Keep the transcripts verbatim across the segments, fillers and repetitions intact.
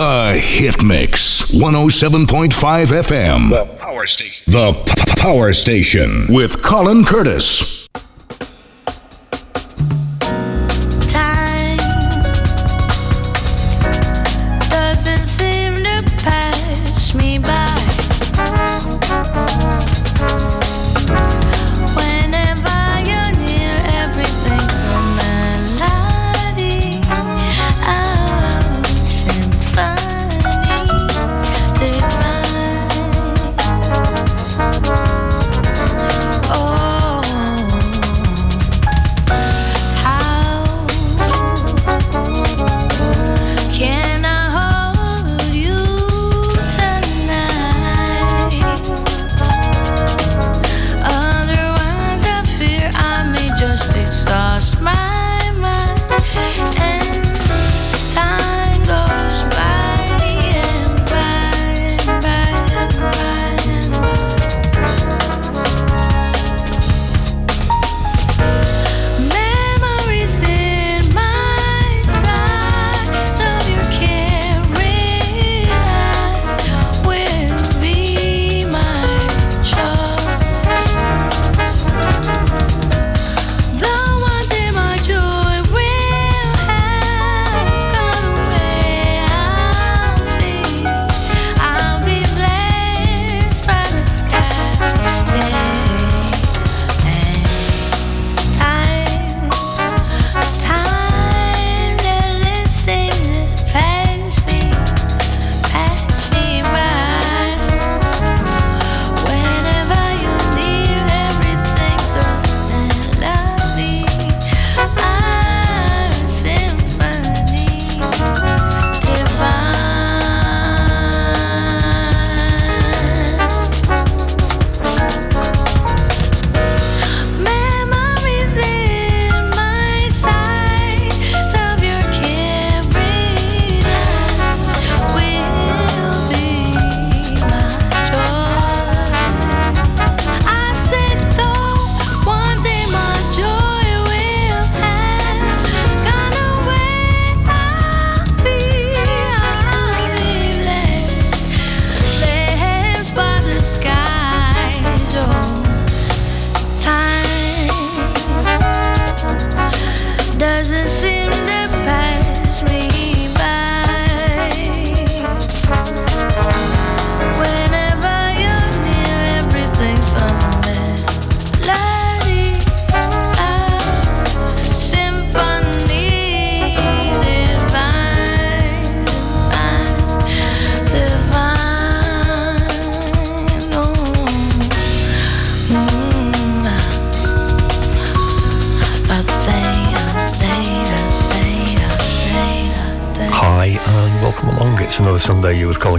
The Hit Mix, one oh seven point five F M. The Power Station. The p- Power Station with Colin Curtis.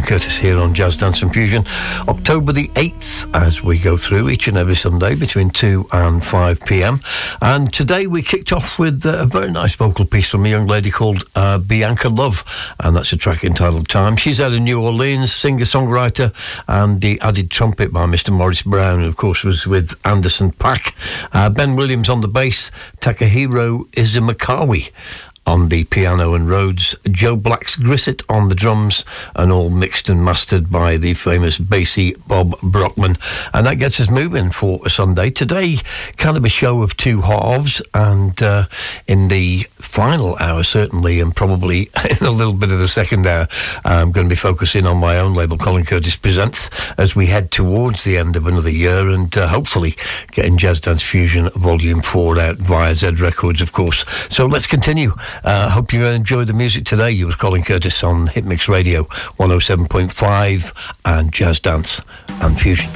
Curtis here on Jazz Dance and Fusion, October the eighth, as we go through each and every Sunday between two and five p.m. And today we kicked off with a very nice vocal piece from a young lady called uh, Bianca Love, and that's a track entitled Time. She's out of New Orleans, singer-songwriter, and the added trumpet by Mister Maurice Brown, who of course was with Anderson Paak. Uh, Ben Williams on the bass, Takahiro Izumakawi on the piano and Rhodes, Joe Black's Grissett on the drums, and all mixed and mastered by the famous bassy Bob Brockman. And that gets us moving for Sunday. Today, kind of a show of two halves, and uh, in the final hour, certainly, and probably in a little bit of the second hour, I'm going to be focusing on my own label, Colin Curtis Presents, as we head towards the end of another year, and uh, hopefully getting Jazz Dance Fusion Volume four out via Z Records, of course. So let's continue. Uh, hope you enjoyed the music today. You was Colin Curtis on Hitmix Radio one oh seven point five and Jazz Dance and Fusion.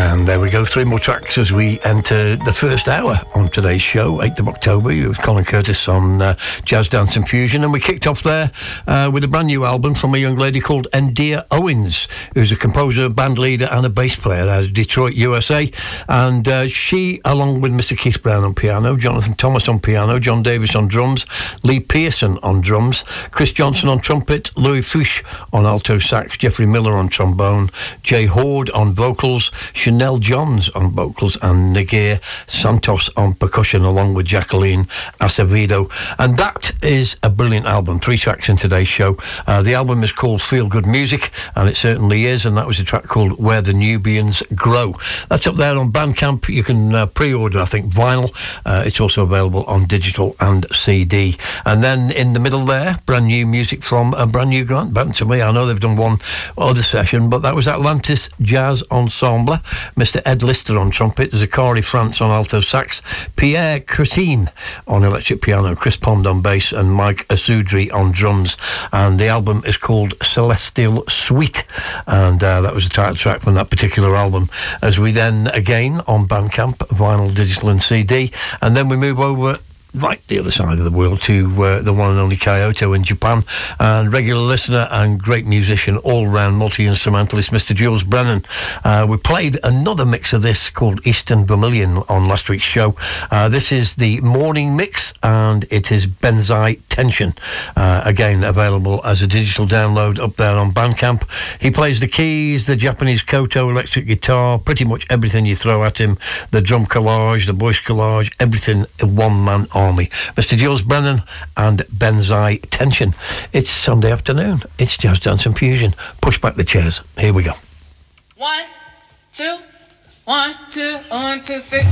And there we go, three more tracks as we enter the first hour on today's show, eighth of October. It was Colin Curtis on uh, Jazz Dance and Fusion. And we kicked off there uh, with a brand new album from a young lady called Endea Owens, who's a composer, band leader and a bass player out of Detroit, U S A. And uh, she, along with Mister Keith Brown on piano, Jonathan Thomas on piano, John Davis on drums, Lee Pearson on drums, Chris Johnson on trumpet, Louis Fouché on alto sax, Geoffrey Miller on trombone, Jay Horde on vocals, Chanel Johns on vocals, and Nagir Santos on percussion, along with Jacqueline Acevedo. And that is a brilliant album, three tracks in today's show. Uh, the album is called Feel Good Music, and it certainly is, and that was a track called Where the Nubians Grow. That's up there on Bandcamp. You can uh, pre-order, I think, vinyl. Uh, it's also available on digital and C D. And then in the middle there, brand new music from a brand new Grant band to me. I know they've done one other session, but that was Atlantis Jazz Ensemble. Mister Ed Lister on trumpet, Zachary France on alto sax, Pierre Cretin on electric piano, Chris Pond on bass, and Mike Asudri on drums. And the album is called Celestial Suite, and uh, that was the title track from that particular album. As we then, again, on Bandcamp, vinyl, digital and C D, and then we move over right the other side of the world to uh, the one and only Kyoto in Japan, and regular listener and great musician, all-round multi-instrumentalist, Mister Jules Brennan. Uh, we played another mix of this called Eastern Vermilion on last week's show. Uh, this is the morning mix, and it is Benzai Tension, uh, again available as a digital download up there on Bandcamp. He plays the keys, the Japanese koto, electric guitar, pretty much everything you throw at him, the drum collage, the voice collage, everything in one man army. Mister Jules Brennan and Benzai Tension. It's Sunday afternoon. It's Jazz Dance and Fusion. Push back the chairs. Here we go. One, two, one, two, one, two, three.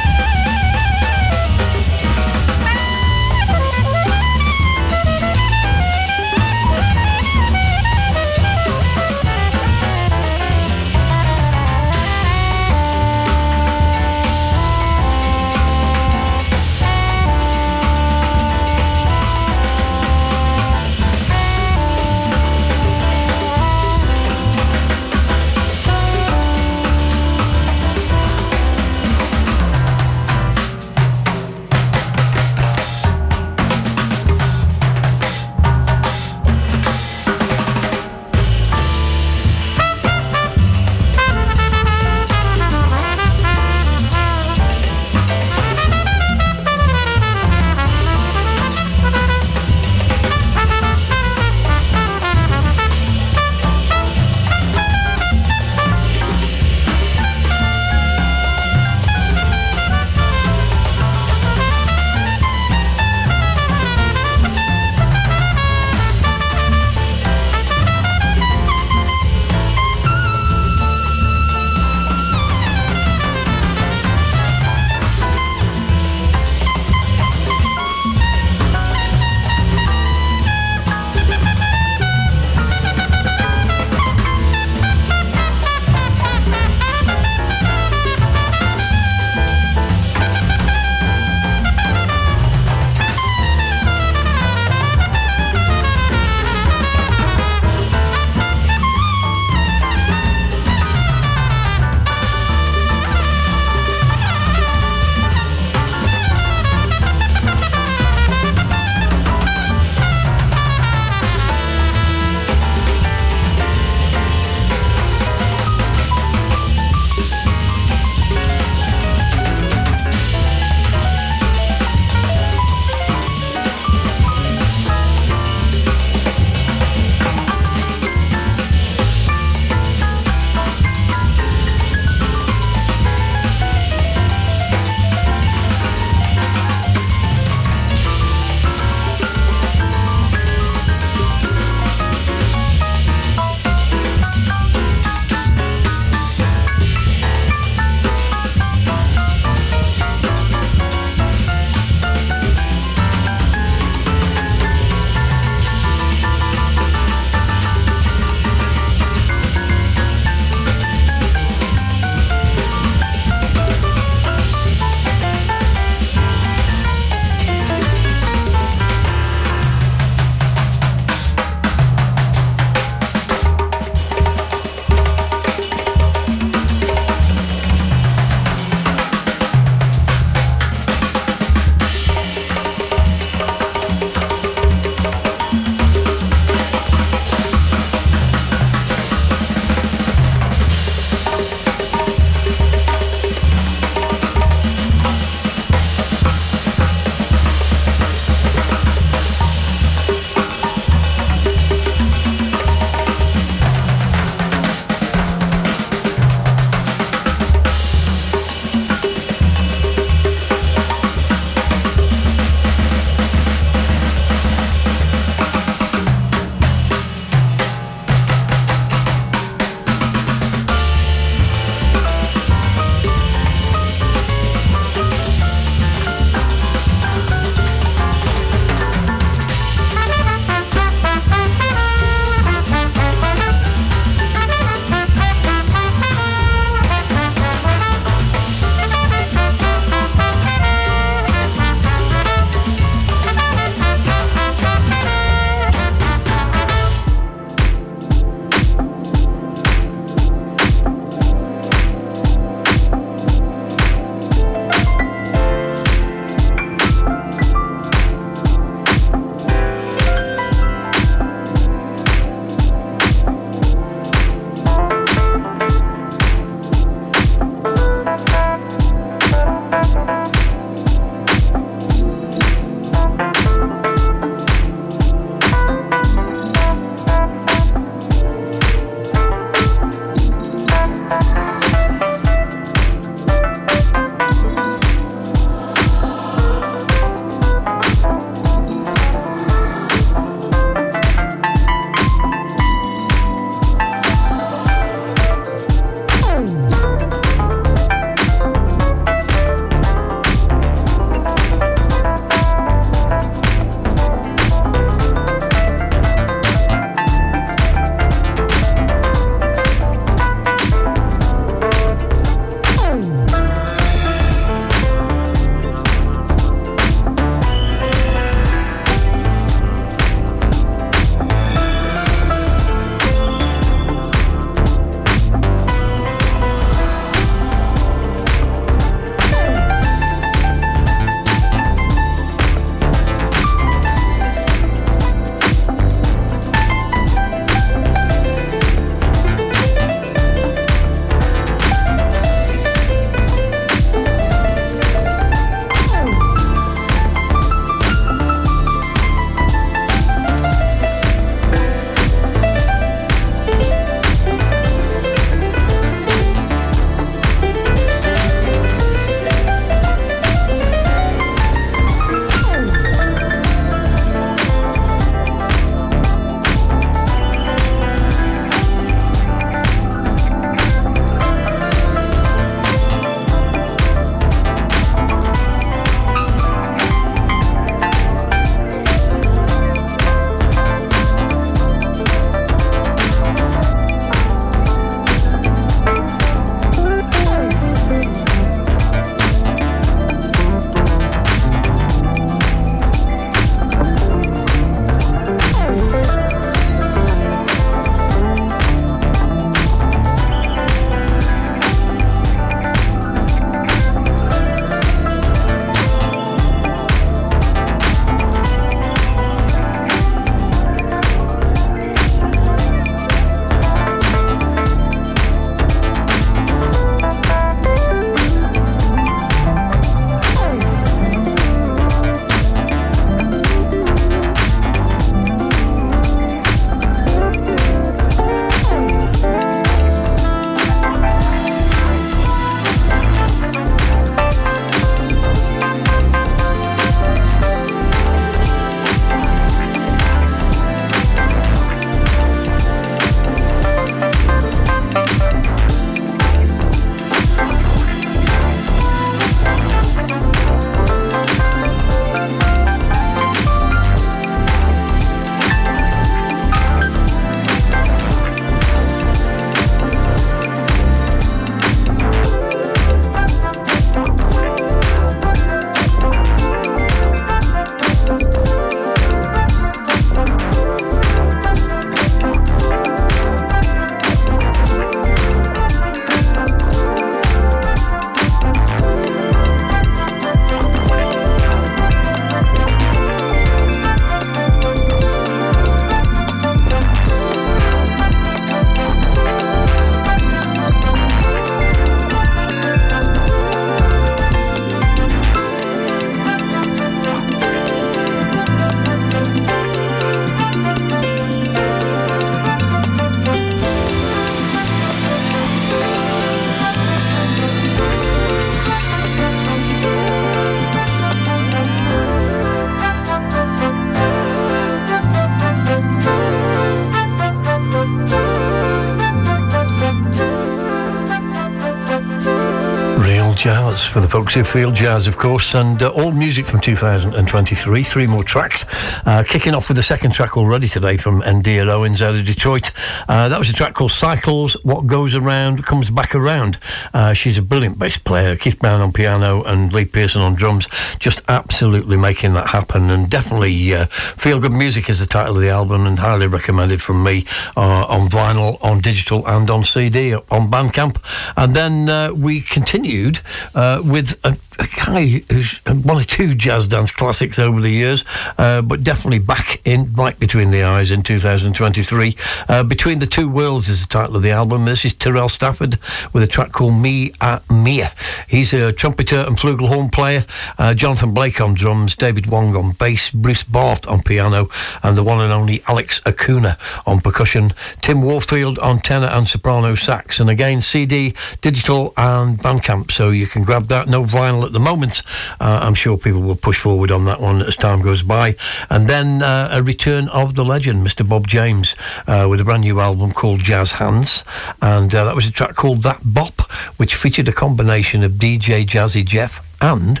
Jazz for the folks who feel jazz, of course, and uh, all music from two thousand twenty-three. Three more tracks. Uh, kicking off with the second track already today from Endea Owens out of Detroit. Uh, that was a track called Cycles, What Goes Around Comes Back Around. Uh, she's a brilliant bass player. Keith Brown on piano and Lee Pearson on drums. Just absolutely making that happen, and definitely uh, Feel Good Music is the title of the album, and highly recommended from me uh, on vinyl, on digital and on C D, on Bandcamp. And then uh, we continued uh, with a, a guy who's one or two jazz dance classics over the years, uh, but definitely back in right between the eyes in two thousand twenty-three. Uh, Between the Two Worlds is the title of the album. This is Terrell Stafford with a track called Me at Mia. He's a trumpeter and flugelhorn player. Uh, Jonathan Blake on drums, David Wong on bass, Bruce Barth on piano, and the one and only Alex Acuna on percussion. Tim Warfield on tenor and soprano sax. And again, C D, digital and Bandcamp, so you can grab that. No vinyl at the moment. Uh, I'm sure people will push forward on that one as time goes by. And then uh, a return of the legend, Mister Bob James, uh, with a brand new album called Jazz Hands. And uh, that was a track called That Bop, which featured a combination of D J Jazzy Jeff and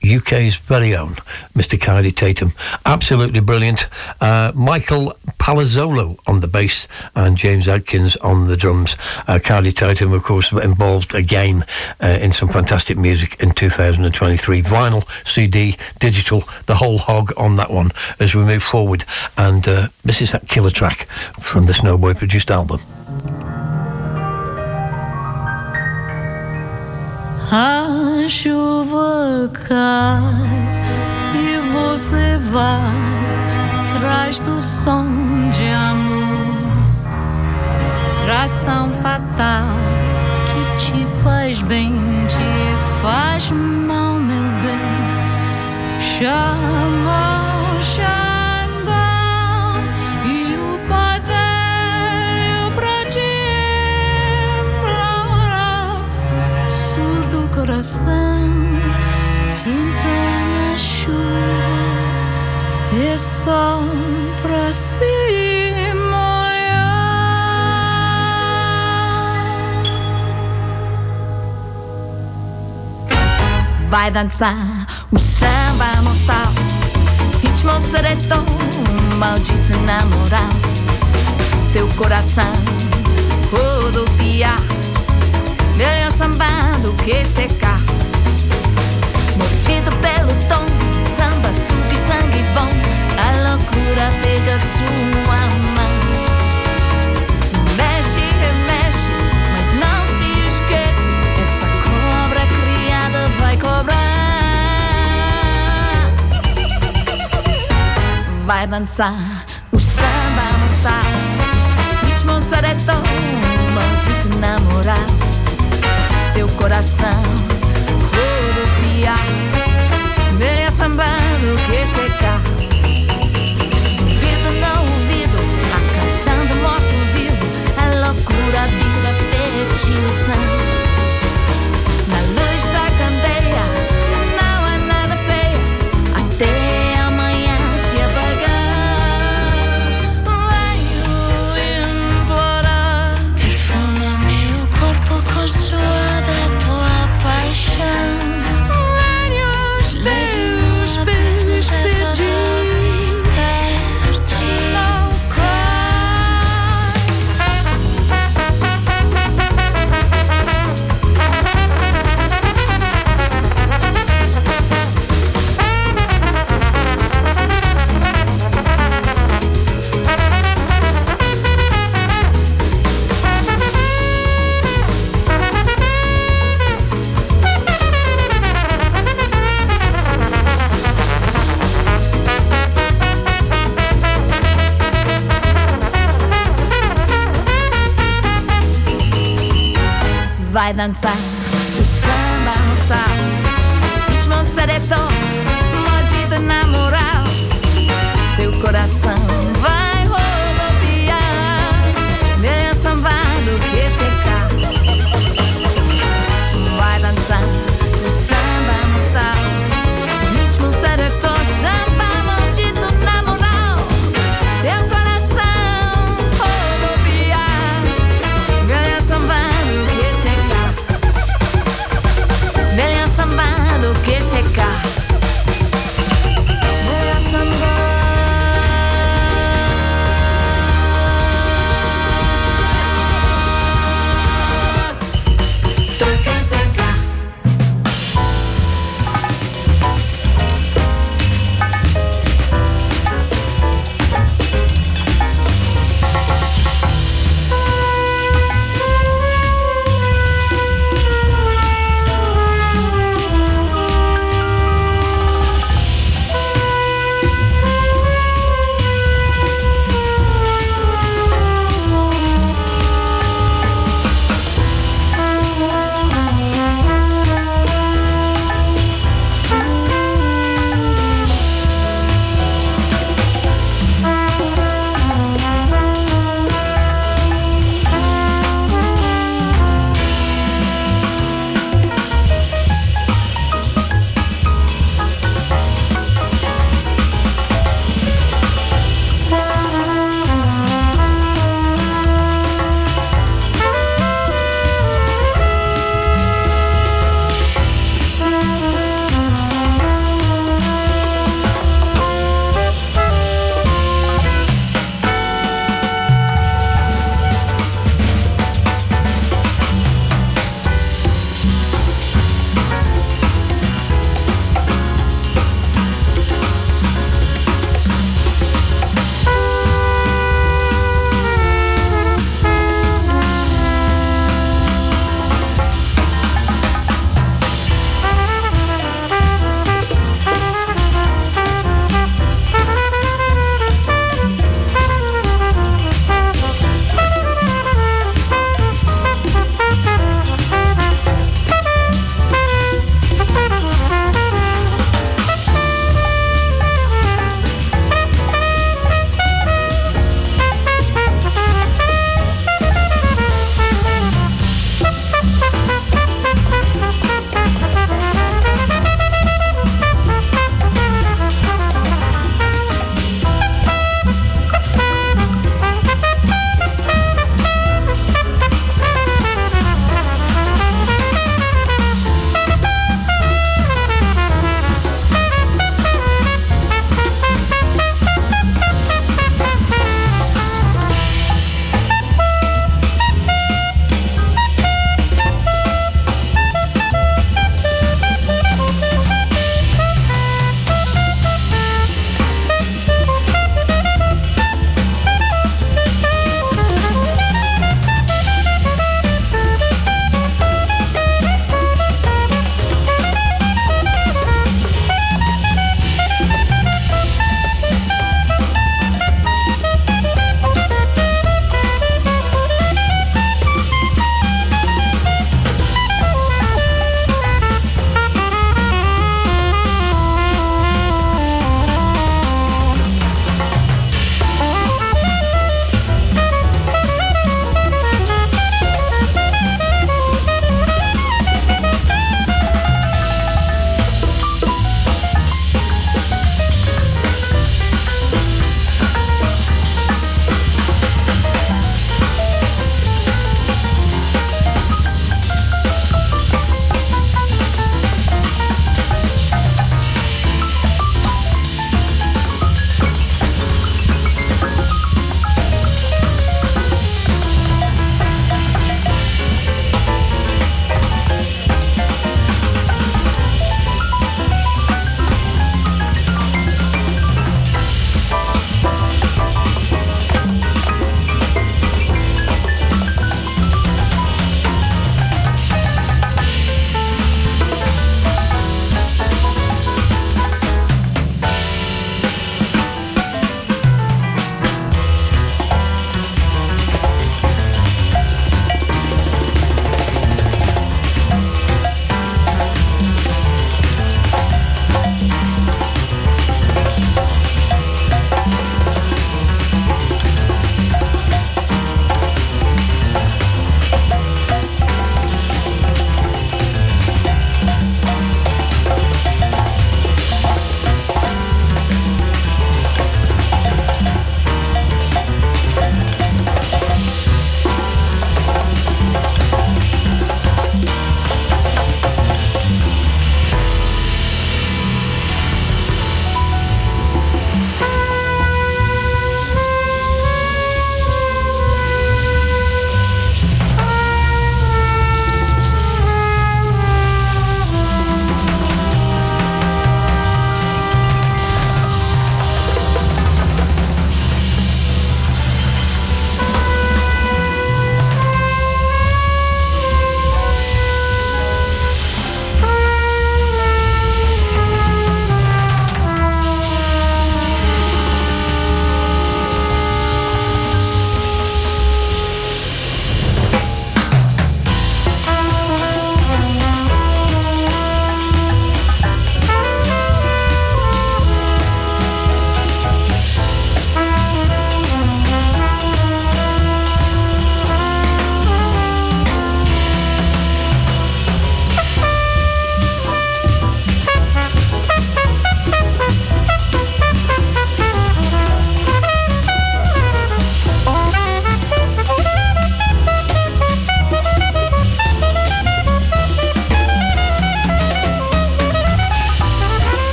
U K's very own Mister Cardi Tatum. Absolutely brilliant. Uh, Michael Palazzolo on the bass and James Adkins on the drums. Uh, Cardi Tatum, of course, involved again uh, in some fantastic music in two thousand twenty-three. Vinyl, C D, digital, the whole hog on that one as we move forward. And uh, this is that killer track from the Snowboy produced album. A chuva cai e você vai atrás do som de amor, tração fatal que te faz bem, te faz mal, meu bem. Chama o Xangão e o Pai Velho pra te implorar, surdo coração que entra na chuva é só pra se molhar. Vai dançar o samba mortal, ritmo sereto, maldito na moral. Teu coração rodopiar, ganha samba do que secar, mordido pelo tom, samba, suco e sangue bom. A loucura pega sua mão, mexe, remexe, mas não se esquece, essa cobra criada vai cobrar. Vai dançar o samba mortal, ritmo sereto, maldito na moral. Teu coração rodopiar, meia sambando que secar, zumbido no ouvido, acachando morto vivo. A loucura vira petição, na luz da candeia não há nada feia, até amanhã se apagar. Venho implorar, perfuma meu corpo com sua paixão, vários teus beijos perdi. Vai dançar o samba mortal, ritmo sereto, maldito na moral. Teu coração vai rodopiar, meia samba do que secar. Vai dançar o samba mortal, ritmo sereto, samba, maldito na moral. Teu coração rodopiar, meia samba do que secar.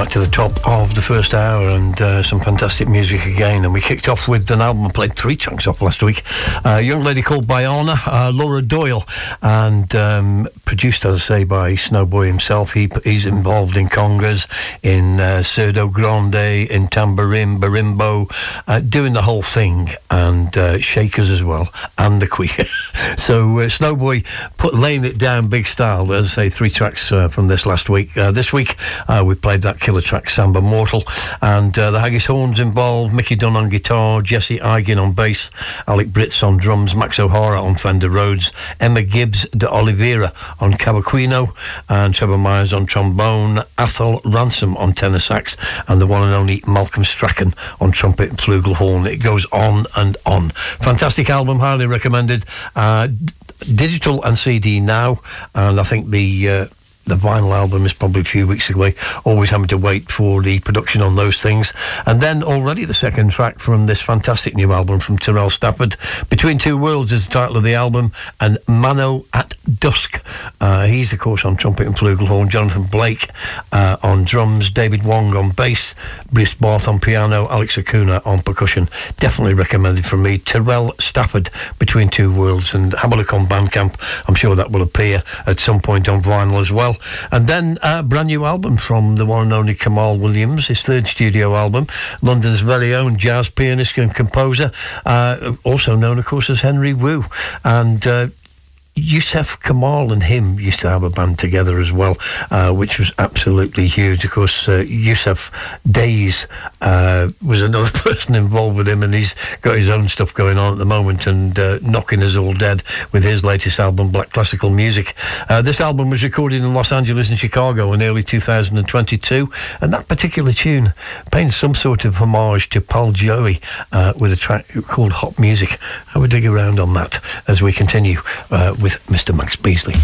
right to the top of the first hour, and uh, some fantastic music again. And we kicked off with an album I played three chunks off last week. Uh, a young lady called Bianca, uh, Laura Doyle, and um, produced, as I say, by Snowboy himself. He, he's involved in congas, in uh, Cerdo Grande, in tambourine, barimbo, uh, doing the whole thing, and uh, shakers as well, and the quicker. So uh, Snowboy put laying it down big style, as I say, three tracks uh, from this last week. Uh, this week uh, we played that killer track Samba Mortal, and uh, the Haggis Horns involved, Mickey Dunn on guitar, Jesse Eigen on bass, Alec Britz on drums, Max O'Hara on Fender Rhodes, Emma Gibbs de Oliveira on cavaquinho, and Trevor Myers on trombone, Athol Ransom on tenor sax, and the one and only Malcolm Strachan on trumpet and flugelhorn. It goes on and on. Fantastic album, highly recommended. Uh, d- digital and C D now, and I think the uh, the vinyl album is probably a few weeks away. Always having to wait for the production on those things. And then already the second track from this fantastic new album from Terrell Stafford, Between Two Worlds is the title of the album, and Mano at Dusk. Uh, he's, of course, on trumpet and flugelhorn, Jonathan Blake uh, on drums, David Wong on bass, Bruce Barth on piano, Alex Acuna on percussion. Definitely recommended from me, Terrell Stafford, Between Two Worlds. And have a look on Bandcamp. I'm sure that will appear at some point on vinyl as well. And then a brand new album from the one and only Kamal Williams, his third studio album, London's very own jazz pianist and composer, uh, also known, of course, as Henry Wu. And uh, Yousef Kamal and him used to have a band together as well, uh, which was absolutely huge. Of course, uh, Yousef Days uh, was another person involved with him, and he's got his own stuff going on at the moment, and uh, knocking us all dead with his latest album, Black Classical Music. Uh, this album was recorded in Los Angeles and Chicago in early two thousand twenty-two, and that particular tune paints some sort of homage to Pal Joey uh, with a track called Hot Music. I would dig around on that as we continue uh, with Mister Max Beasley.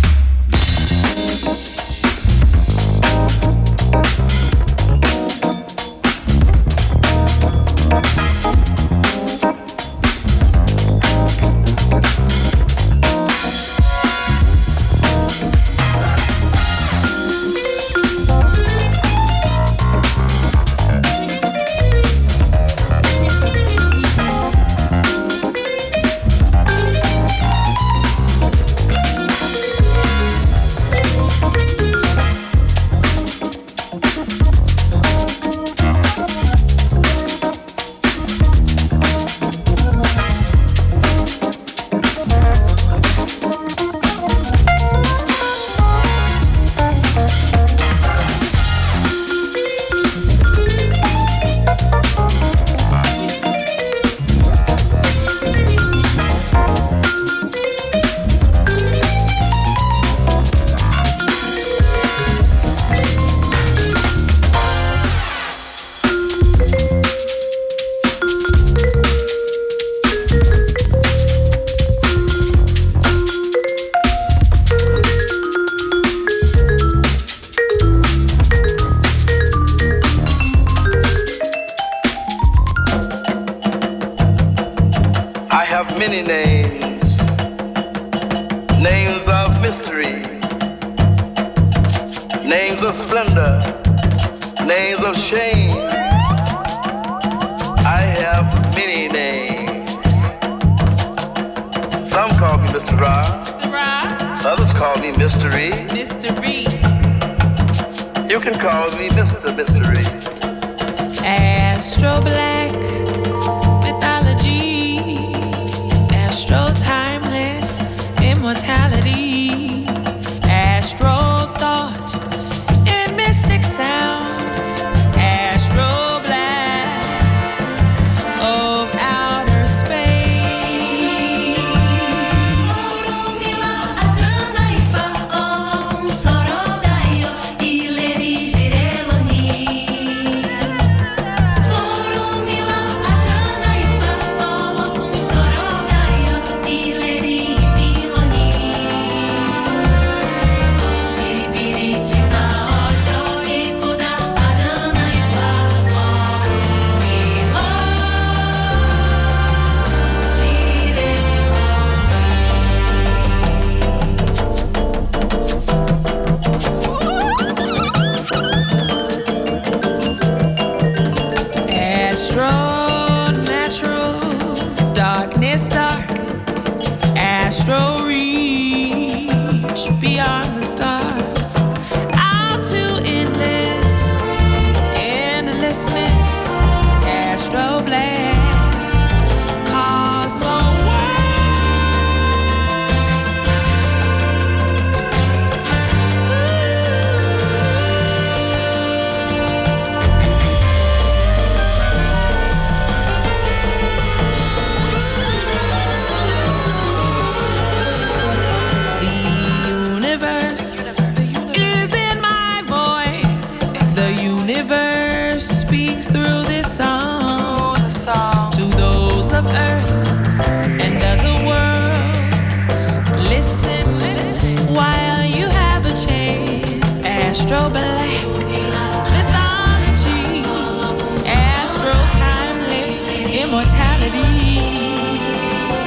beyond the stars, out to endless, endlessness. Astro Black, Cosmo of earth and other worlds. Listen while you have a chance. Astro Black, mythology, astro timeless immortality,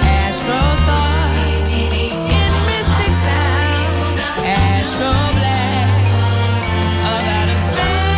astro thought in mystic sound, astro black of outer space.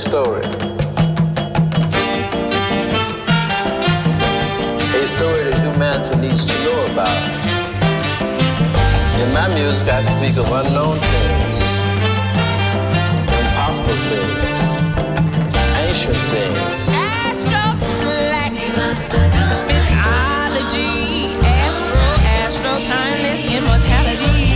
Story. A story that humanity needs to know about. In my music, I speak of unknown things, impossible things, ancient things. Astro Black, mythology, astro, astro, timeless immortality.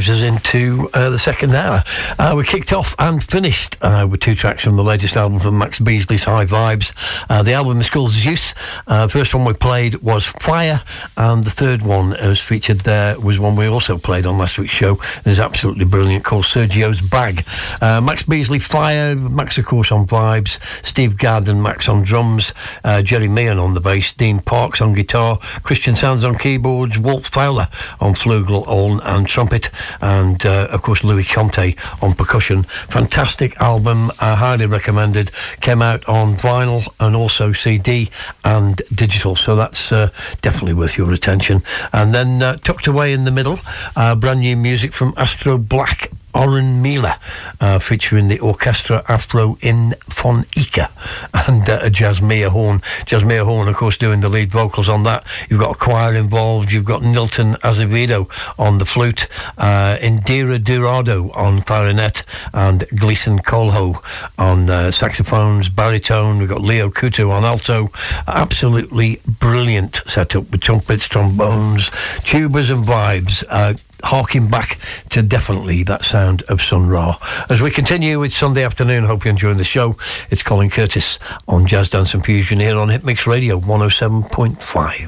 Us into uh, the second hour. Uh, we kicked off and finished uh, with two tracks from the latest album from Max Beasley's High Vibes. Uh, the album is called Zeus. Uh, the first one we played was Fire, and the third one that was featured there was one we also played on last week's show. It is absolutely brilliant, called Sergio's Bag. Uh, Max Beasley, Fire, Max, of course, on vibes, Steve Gadd and Max on drums, uh, Jerry Meehan on the bass, Dean Parks on guitar, Christian Sands on keyboards, Walt Fowler on flugel, horn and trumpet, and uh, of course Louis Conte on percussion. Fantastic album, uh, highly recommended. Came out on vinyl and also C D and digital, so that's uh, definitely worth your attention. And then uh, tucked away in the middle, uh, brand new music from Astro Black, Oren Mila, uh, featuring the Orchestra Afro in Fonseca and uh, Jasmia Horn. Jasmia Horn, of course, doing the lead vocals on that. You've got a choir involved. You've got Nilton Azevedo on the flute, uh, Indira Durado on clarinet, and Gleason Colho on uh, saxophones, baritone. We've got Leo Couto on alto. Absolutely brilliant setup with trumpets, trombones, tubas and vibes. Uh, harking back to definitely that sound of Sun Ra. As we continue, it's Sunday afternoon. Hope you're enjoying the show. It's Colin Curtis on Jazz Dance and Fusion here on Hitmix Radio one oh seven point five.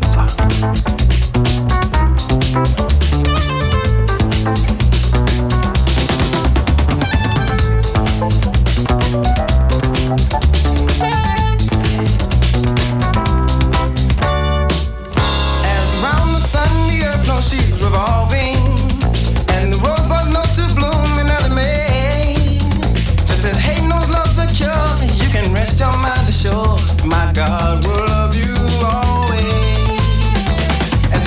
My God will love you always. As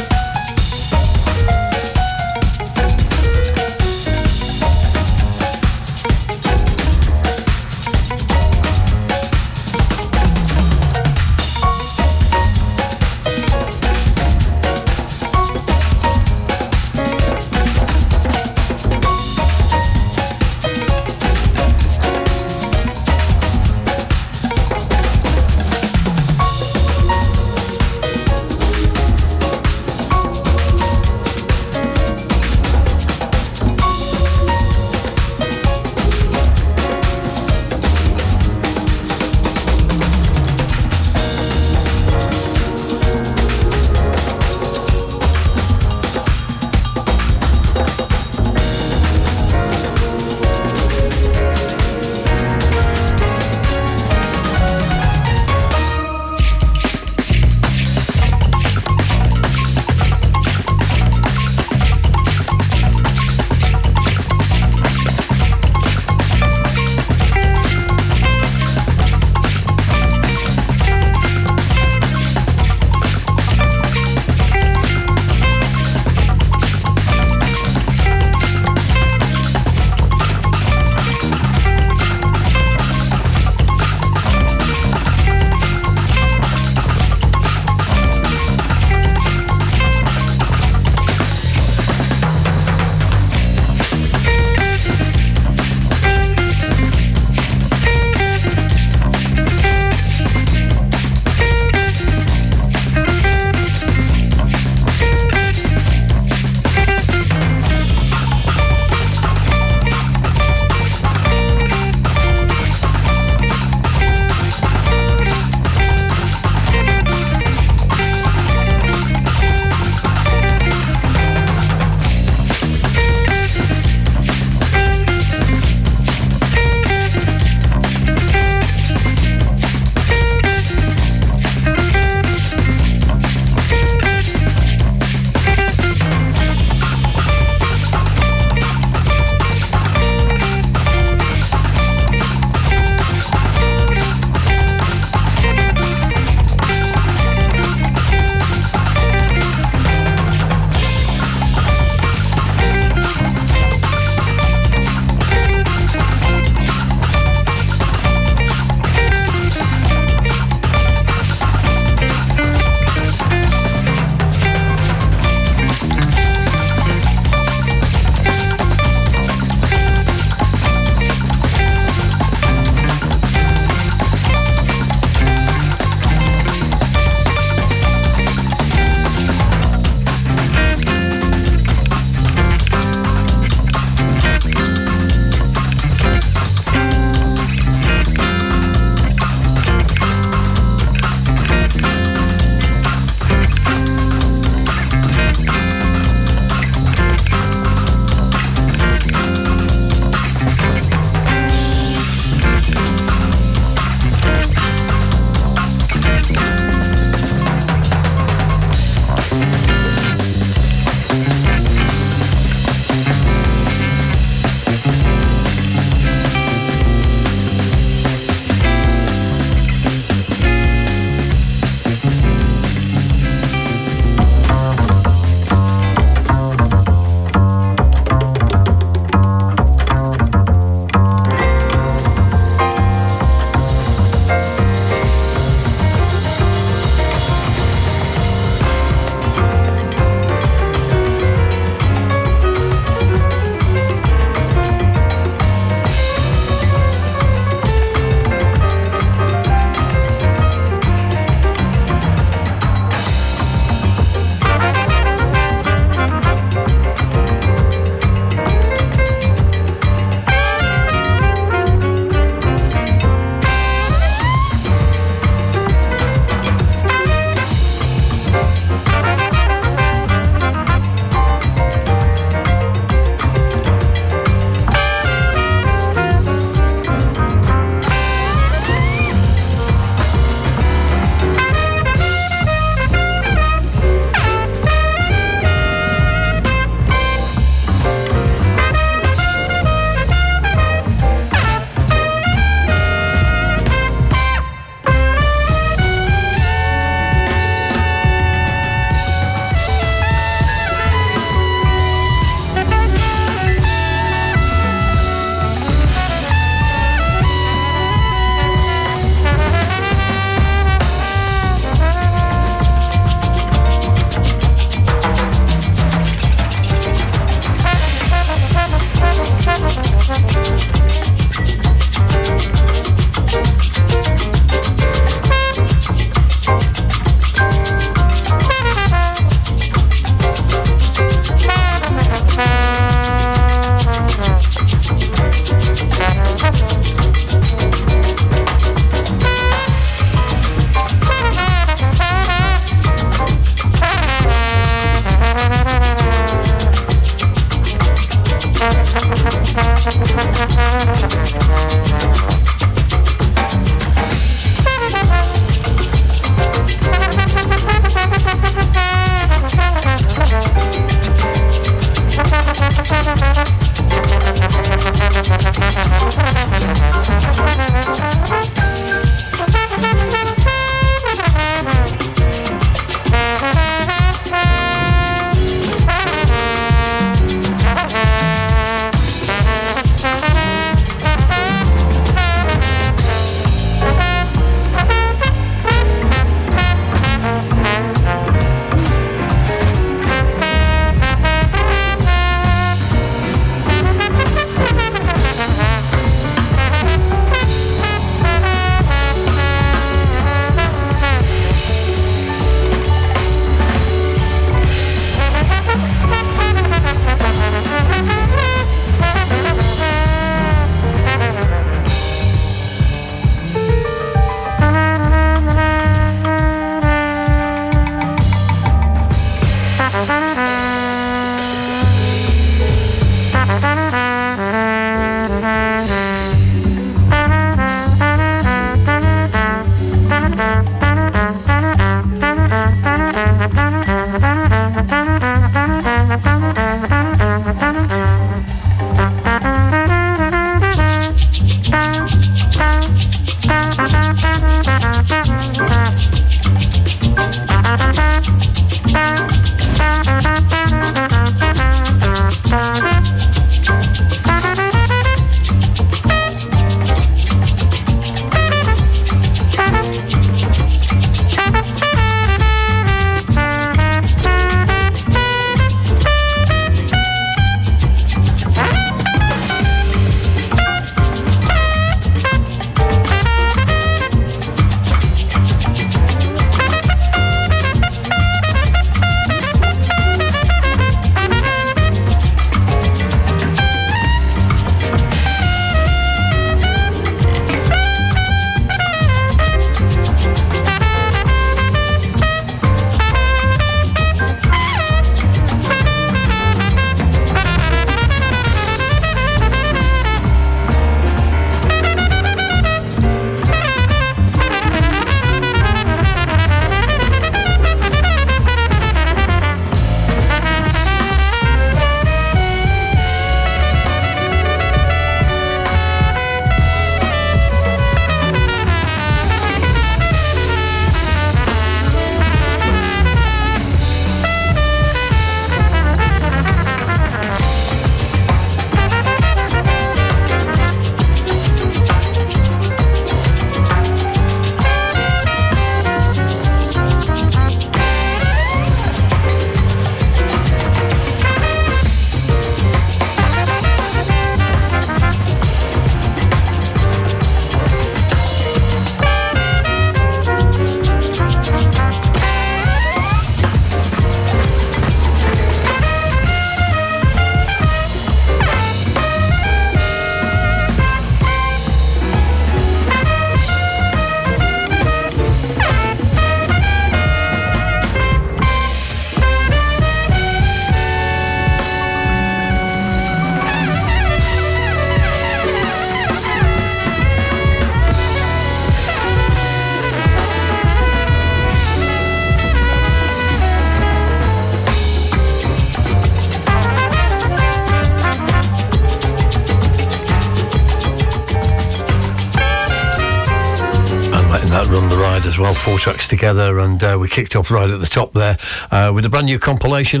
Well, four tracks together, and uh, we kicked off right at the top there uh, with a brand new compilation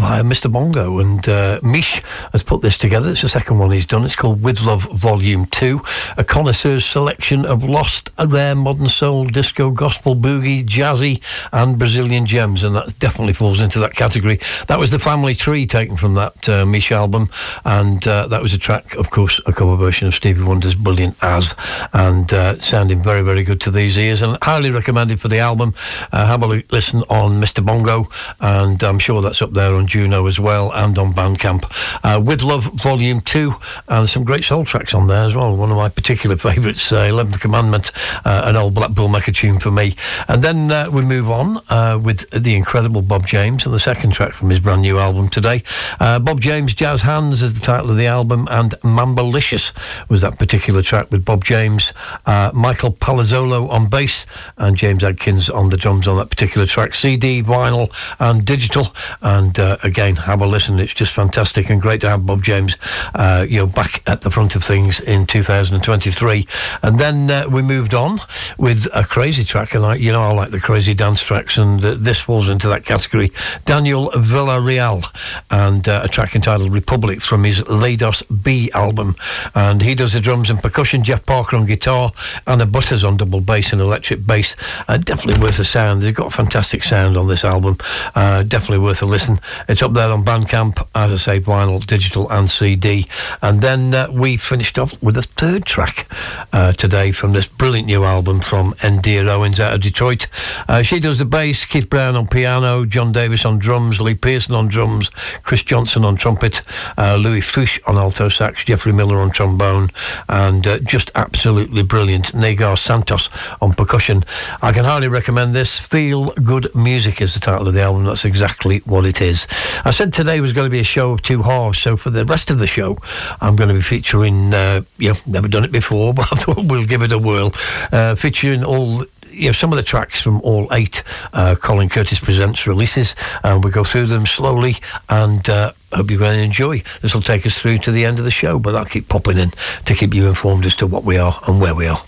by Mister Bongo, and uh, Mish has put this together. It's the second one he's done. It's called With Love Volume two, a connoisseur's selection of lost, rare, modern soul, disco, gospel, boogie, jazzy and Brazilian gems, and that definitely falls into that category. That was the Family Tree taken from that uh, Mish album, and uh, that was a track, of course, a cover version of Stevie Wonder's Brilliant As, and uh, sounding very, very good to these ears, and highly recommended for the album. Uh, have a listen on Mister Bongo, and I'm sure that's up there on Juno as well, and on Bandcamp. Uh, With Love Volume two, and some great soul tracks on there as well. One of my particular favourites, uh, eleventh Commandment, uh, an old Black Bull Mecca tune for me. And then uh, we move on uh, with the incredible Bob James and the second track from his brand new album today. Uh, Bob James, Jazz Hands is the title of the album, and Mambalicious was that particular track with Bob James, uh, Michael Palazzolo on bass, and James Adkins on the drums on that particular track. C D, vinyl and digital, and uh, again, have a listen. It's just fantastic and great to have Bob James uh, you know, back at the front of things in two thousand twenty-three. And then uh, we moved on with a crazy track, and I, you know I like the crazy dance tracks, and uh, this falls into that category. Daniel Villarreal, and uh, a track entitled Republic from his Lados B album, and he does the drums and percussion, Jeff Parker on guitar, Anna Butters on double bass and electric bass. Uh, definitely worth a sound. They've got a fantastic sound on this album. Uh, definitely worth a listen. It's up there on Bandcamp, as I say, vinyl, digital and C D. And then uh, we finished off with a third track uh, today from this brilliant new album from Endea Owens out of Detroit. Uh, she does the bass, Keith Brown on piano, John Davis on drums, Lee Pearson on drums, Chris Johnson on trumpet, uh, Louis Fouché on alto sax, Geoffrey Miller on trombone, and uh, just absolutely brilliant Negar Santos on percussion. I can highly recommend this. Feel Good Music is the title of the album. That's exactly what it is. I said today was going to be a show of two halves, so for the rest of the show I'm going to be featuring uh, you know, never done it before, but I thought we'll give it a whirl, uh, featuring all you know, some of the tracks from all eight uh, Colin Curtis Presents releases, and we go through them slowly, and uh, hope you're going to enjoy. This will take us through to the end of the show, but I'll keep popping in to keep you informed as to what we are and where we are.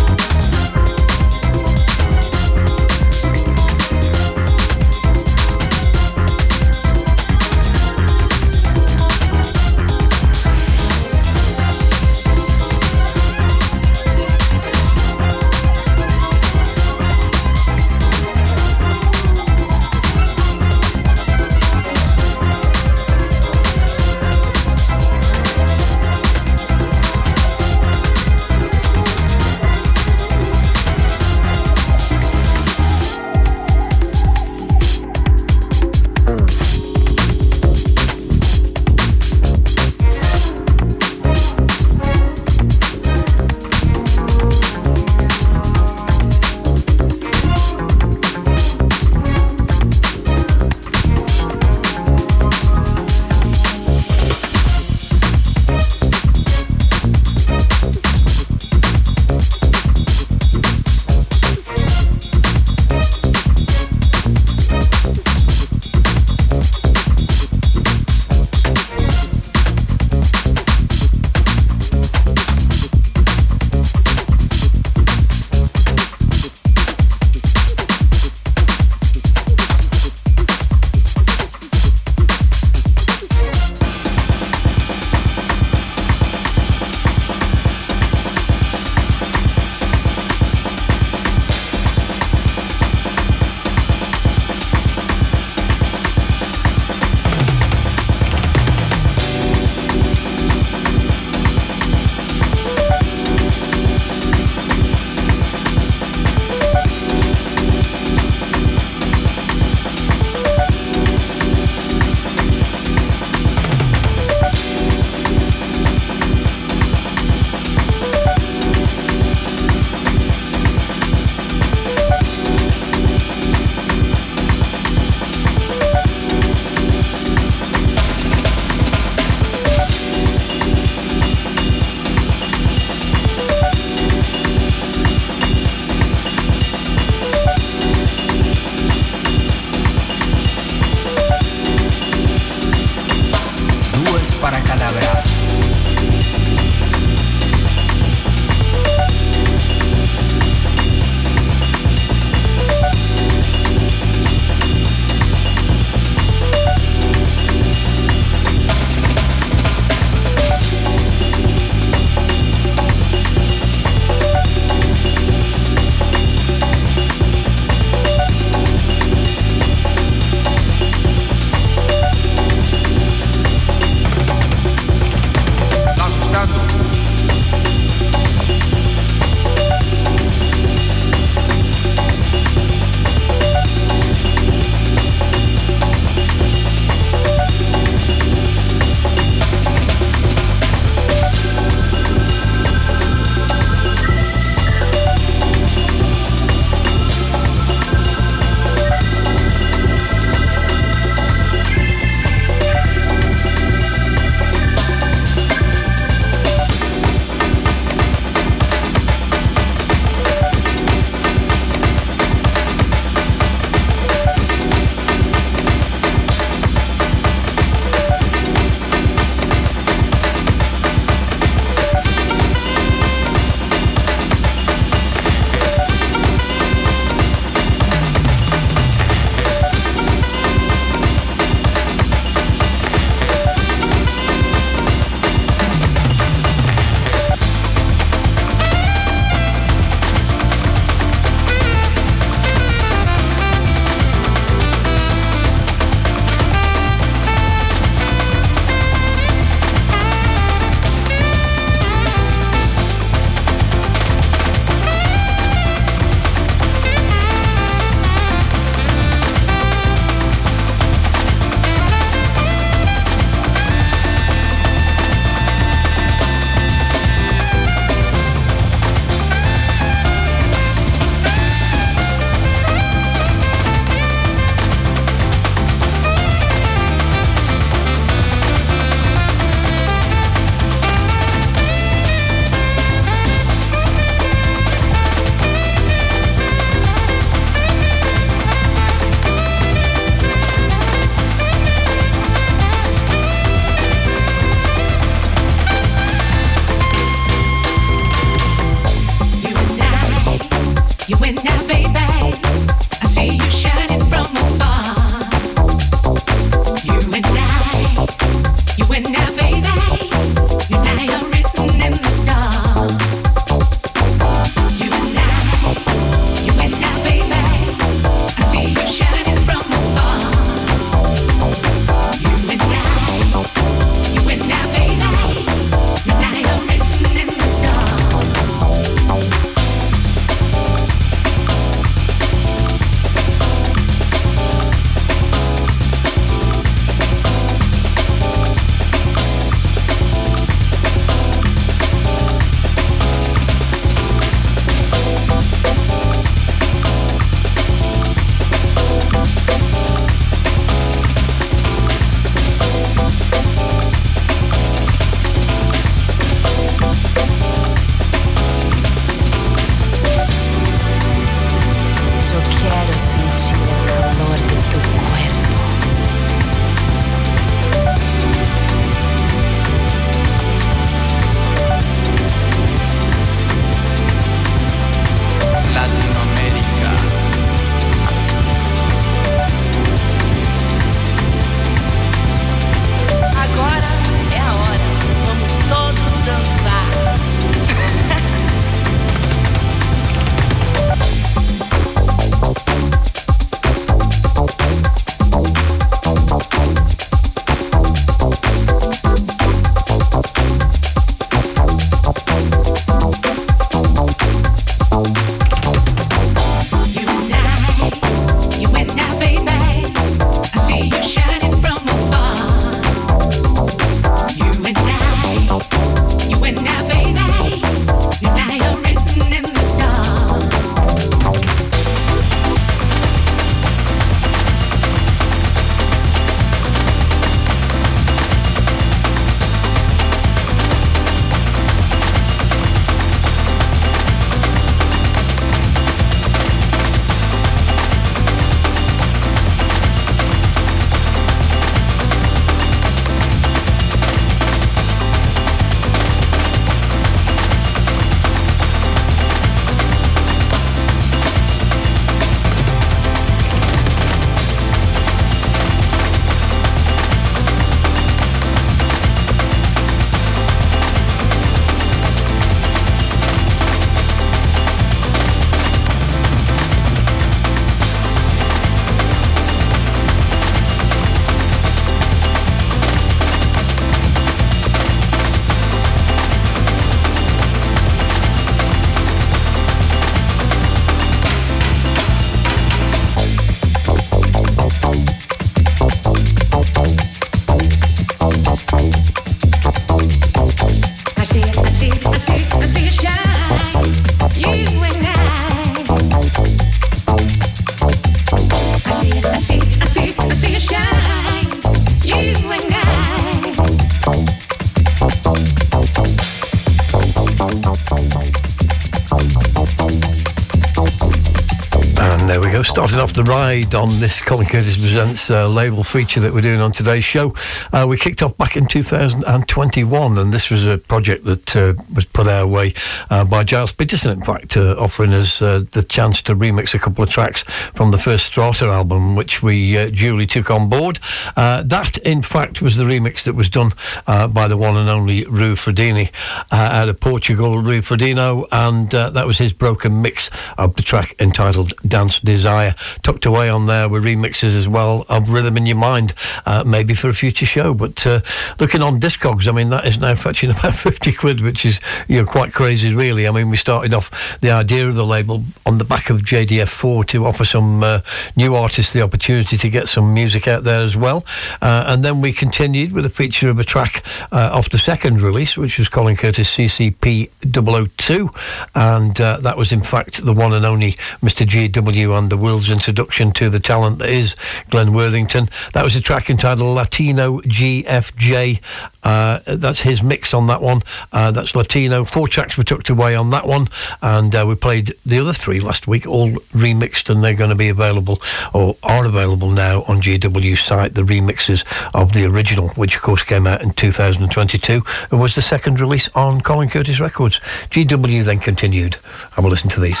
starting off the ride on this Colin Curtis Presents uh, label feature that we're doing on today's show. Uh, we kicked off back in two thousand twenty-one, and this was a project that uh, was put our way uh, by Giles Peterson, in fact, uh, offering us uh, the chance to remix a couple of tracks from the first Strata album, which we uh, duly took on board. Uh, that, in fact, was the remix that was done uh, by the one and only Rui Fredini uh, out of Portugal, Rui Fredino, and uh, that was his broken mix of the track entitled Dance Desire. Tucked away on there were remixes as well of Rhythm in Your Mind, uh, maybe for a future show, but uh, looking on Discogs, I mean, that is now fetching about fifty quid, which is, you know, quite crazy, really. I mean, we started off the idea of the label on the back of J D F four to offer some uh, new artists the opportunity to get some music out there as well, uh, and then we continued with a feature of a track uh, off the second release, which was Colin Curtis C C P double oh two, and uh, that was in fact the one and only Mister G W and the World's introduction to the talent that is Glenn Worthington. That was a track entitled Latino G F J. Uh, that's his mix on that one. Uh, that's Latino. Four tracks were tucked away on that one, and uh, we played the other three last week, all remixed, and they're going to be available, or are available now, on G W's site, the remixes of the original, which of course came out in two thousand twenty-two and was the second release on Colin Curtis Records. G W then continued. Have a listen to these.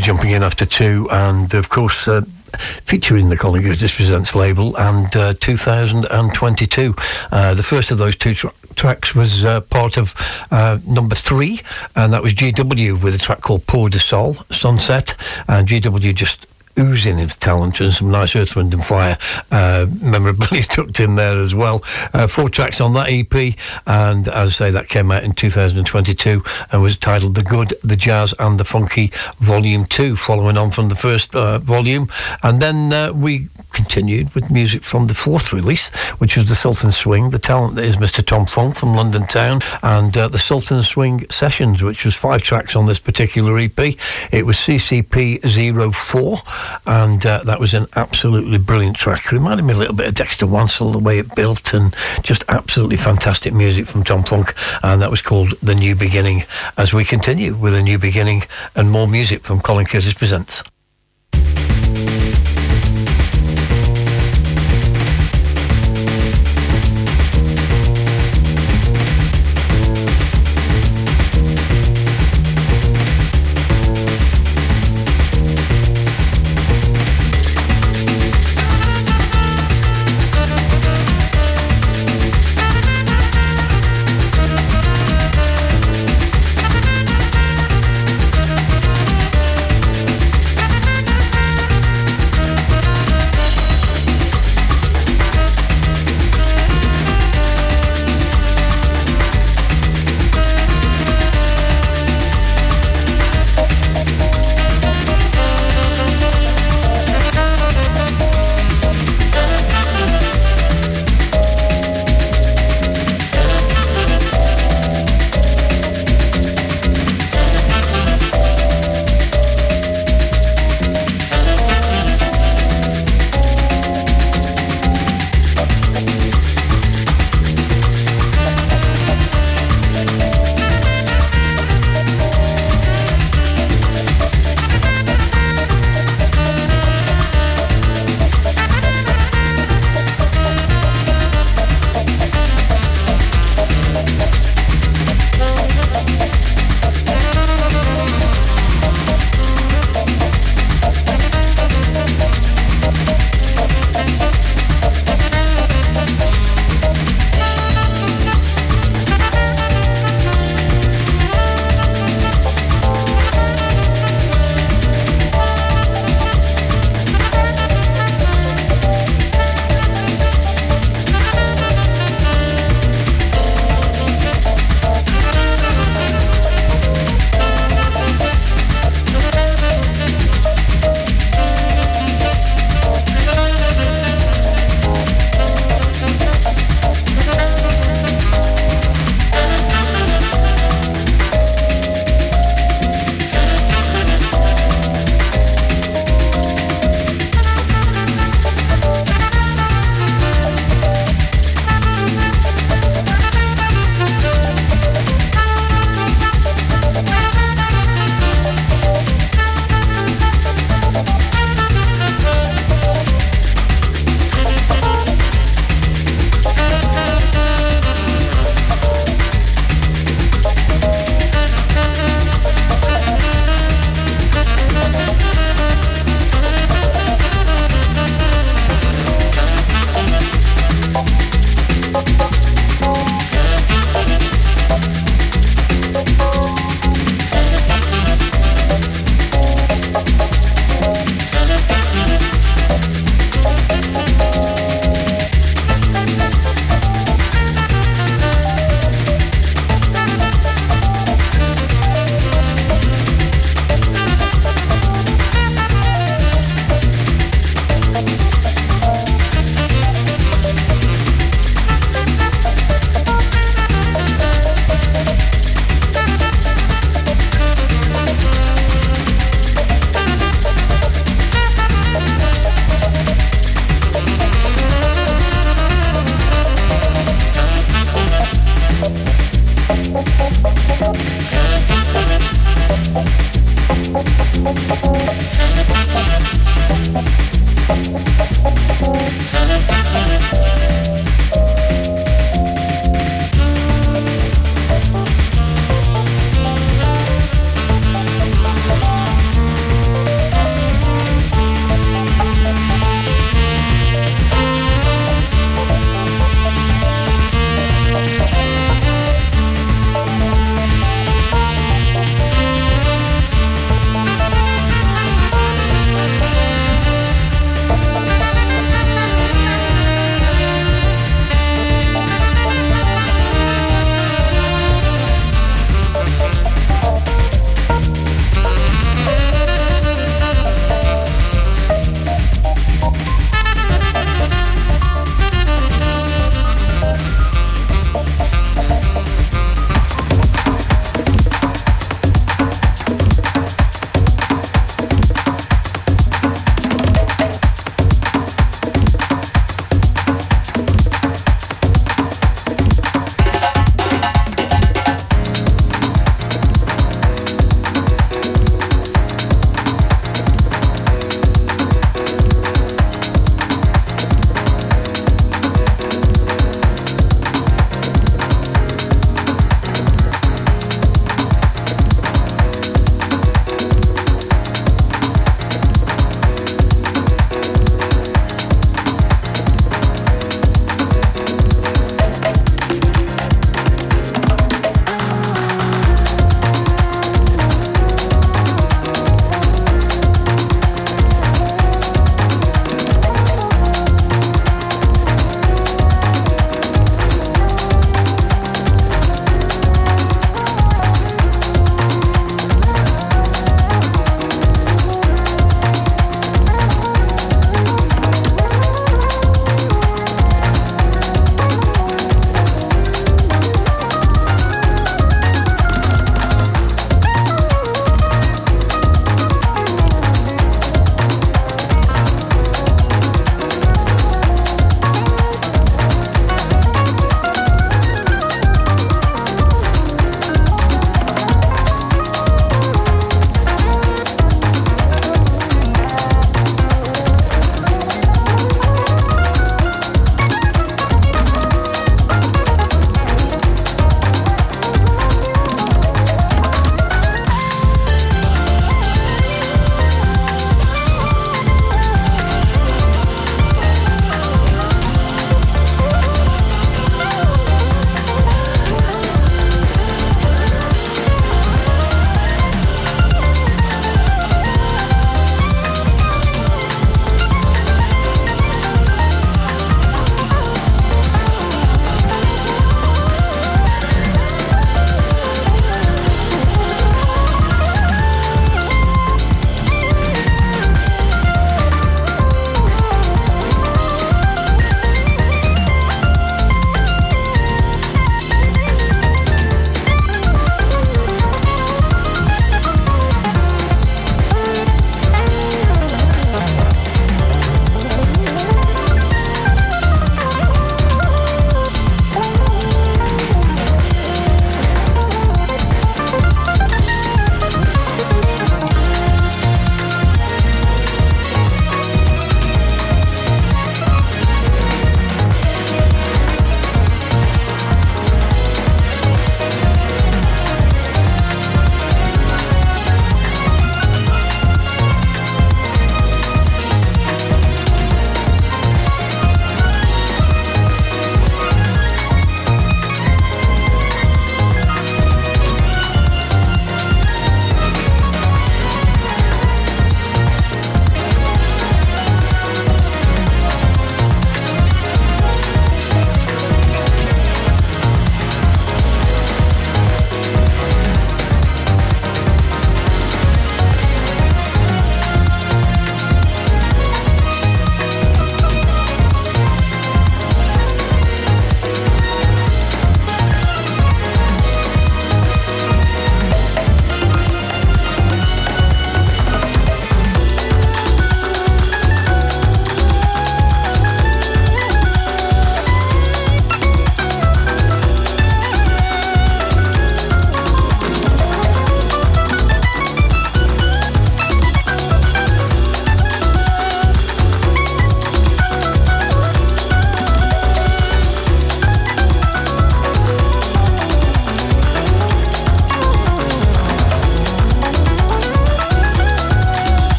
Joe jumping in after two, and of course uh, featuring the Colin Curtis Presents label, and uh, two thousand twenty-two. Uh, the first of those two tra- tracks was uh, part of uh, number three, and that was G W with a track called Pour de Sol, Sunset, and G W just oozing of talent, and some nice Earth, Wind and Fire uh, memorabilia tucked in there as well. Uh, four tracks on that E P, and as I say, that came out in two thousand twenty-two and was titled The Good, The Jazz and The Funky Volume two, following on from the first uh, volume. And then uh, we continued with music from the fourth release, which was The Sultan Swing, the talent that is Mister Tom Funk from London Town, and uh, The Sultan Swing Sessions, which was five tracks on this particular E P. It was C C P zero four, and uh, that was an absolutely brilliant track. It reminded me a little bit of Dexter Wansel, the way it built, and just absolutely fantastic music from Tom Funk, and that was called The New Beginning, as we continue with A New Beginning and more music from Colin Curtis Presents.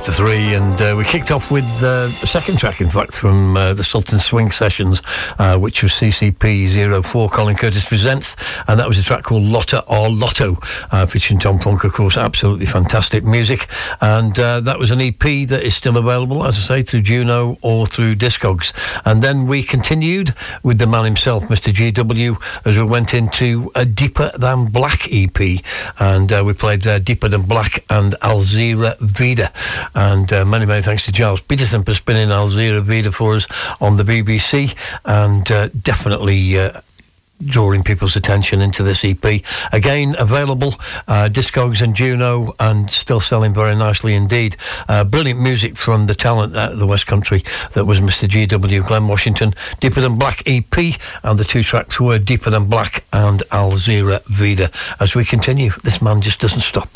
after three, and uh, we kicked off with uh, the second track, in fact, from uh, the Sultan Swing Sessions, uh, which was C C P zero four, Colin Curtis Presents, and that was a track called Lotta or Lotto, uh, featuring Tom Funk, of course. Absolutely fantastic music, and uh, that was an E P that is still available, as I say, through Juno or through Discogs. And then we continued with the man himself, Mister G W, as we went into a Deeper Than Black E P, and uh, we played uh, Deeper Than Black and Alzira Vida, and uh, many many thanks to Giles Peterson for spinning Alzira Vida for us on the B B C, and uh, definitely uh, drawing people's attention into this E P. Again, available, uh, Discogs and Juno, and still selling very nicely indeed. Uh, brilliant music from the talent out of the West Country that was Mister G W, Glenn Washington. Deeper Than Black E P, and the two tracks were Deeper Than Black and Alzira Vida. As we continue, this man just doesn't stop.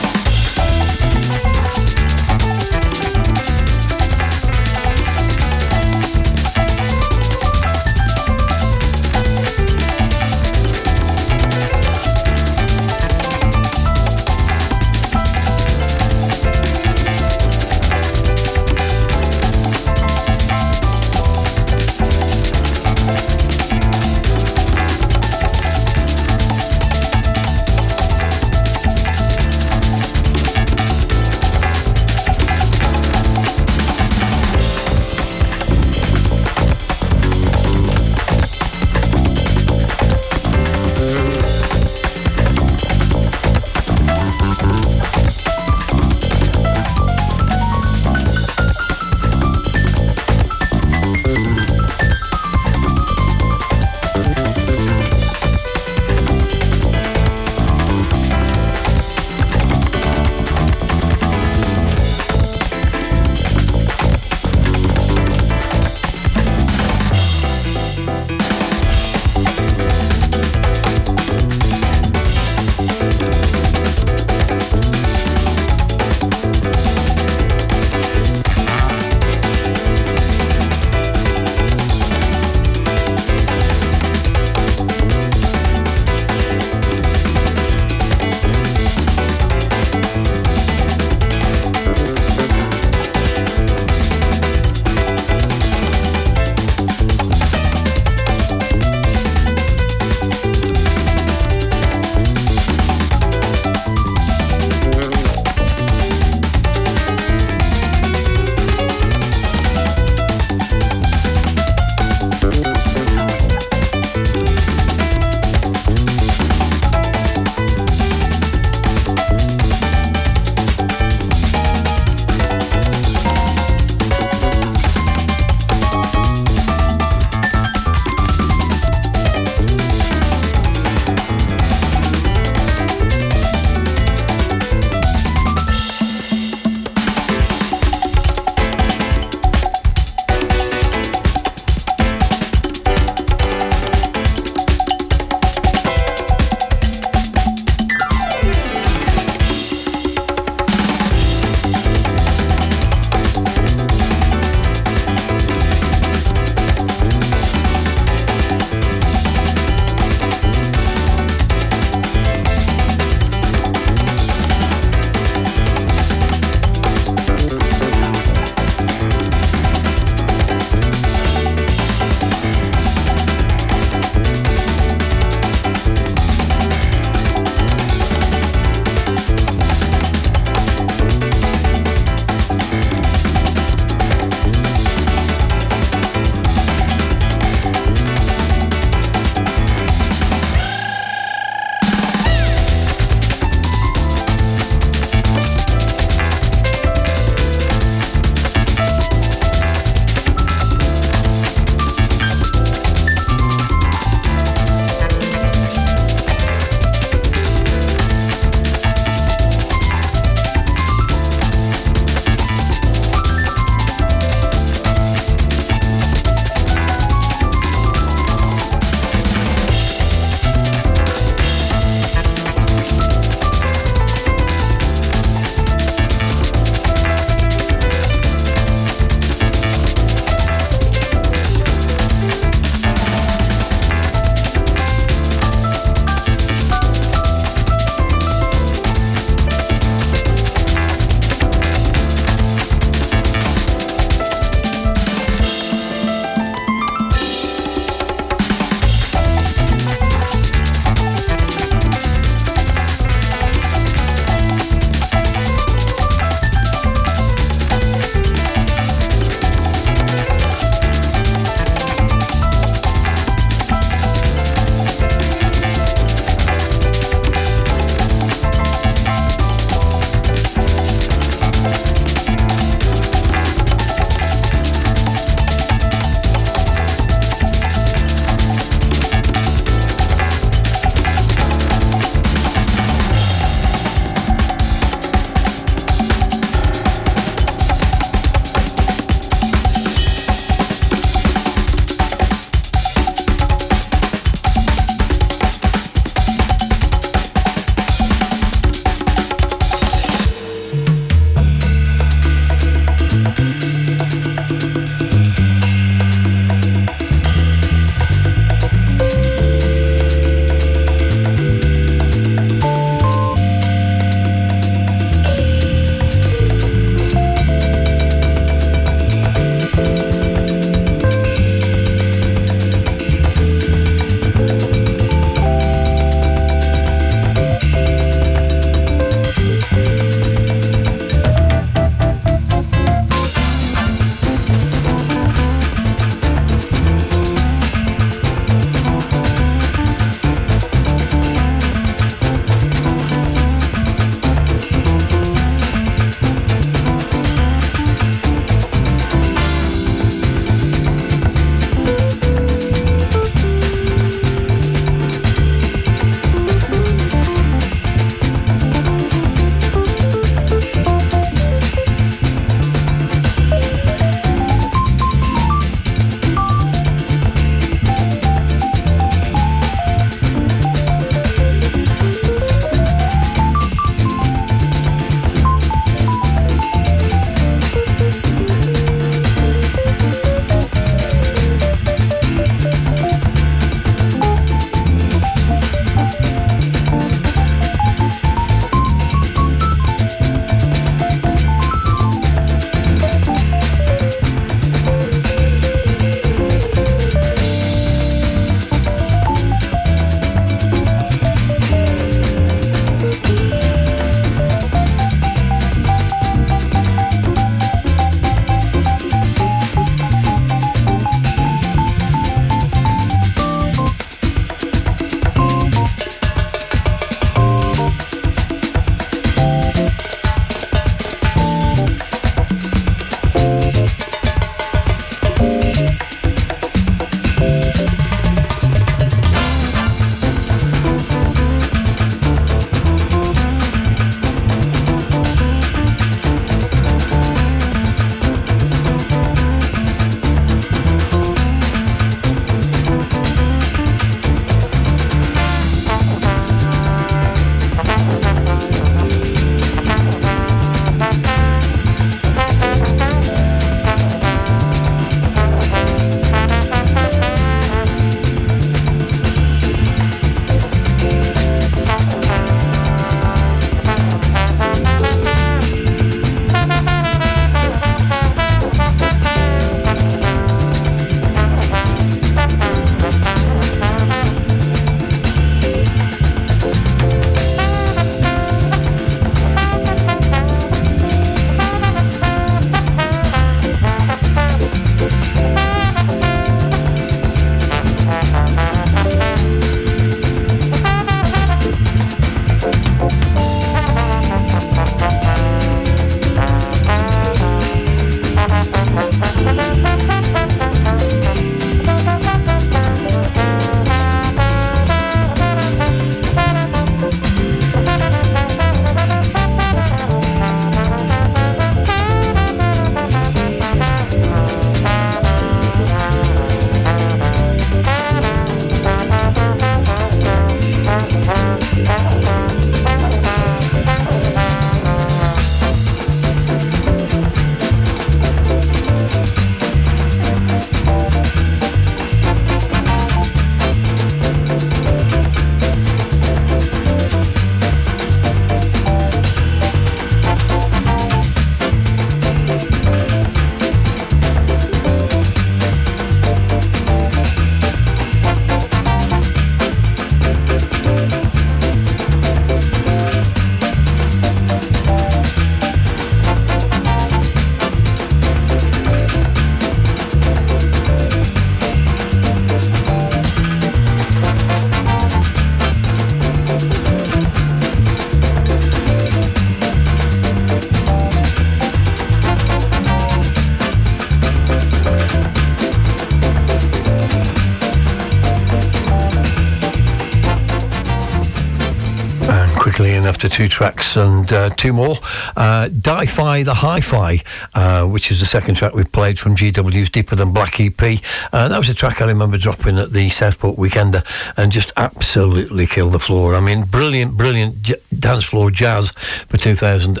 after two tracks and uh, two more. Uh, Di-Fi the Hi-Fi, uh, which is the second track we've played from G W's Deeper Than Black E P. Uh, that was a track I remember dropping at the Southport Weekender and just absolutely killed the floor. I mean, brilliant, brilliant j- dance floor jazz for two thousand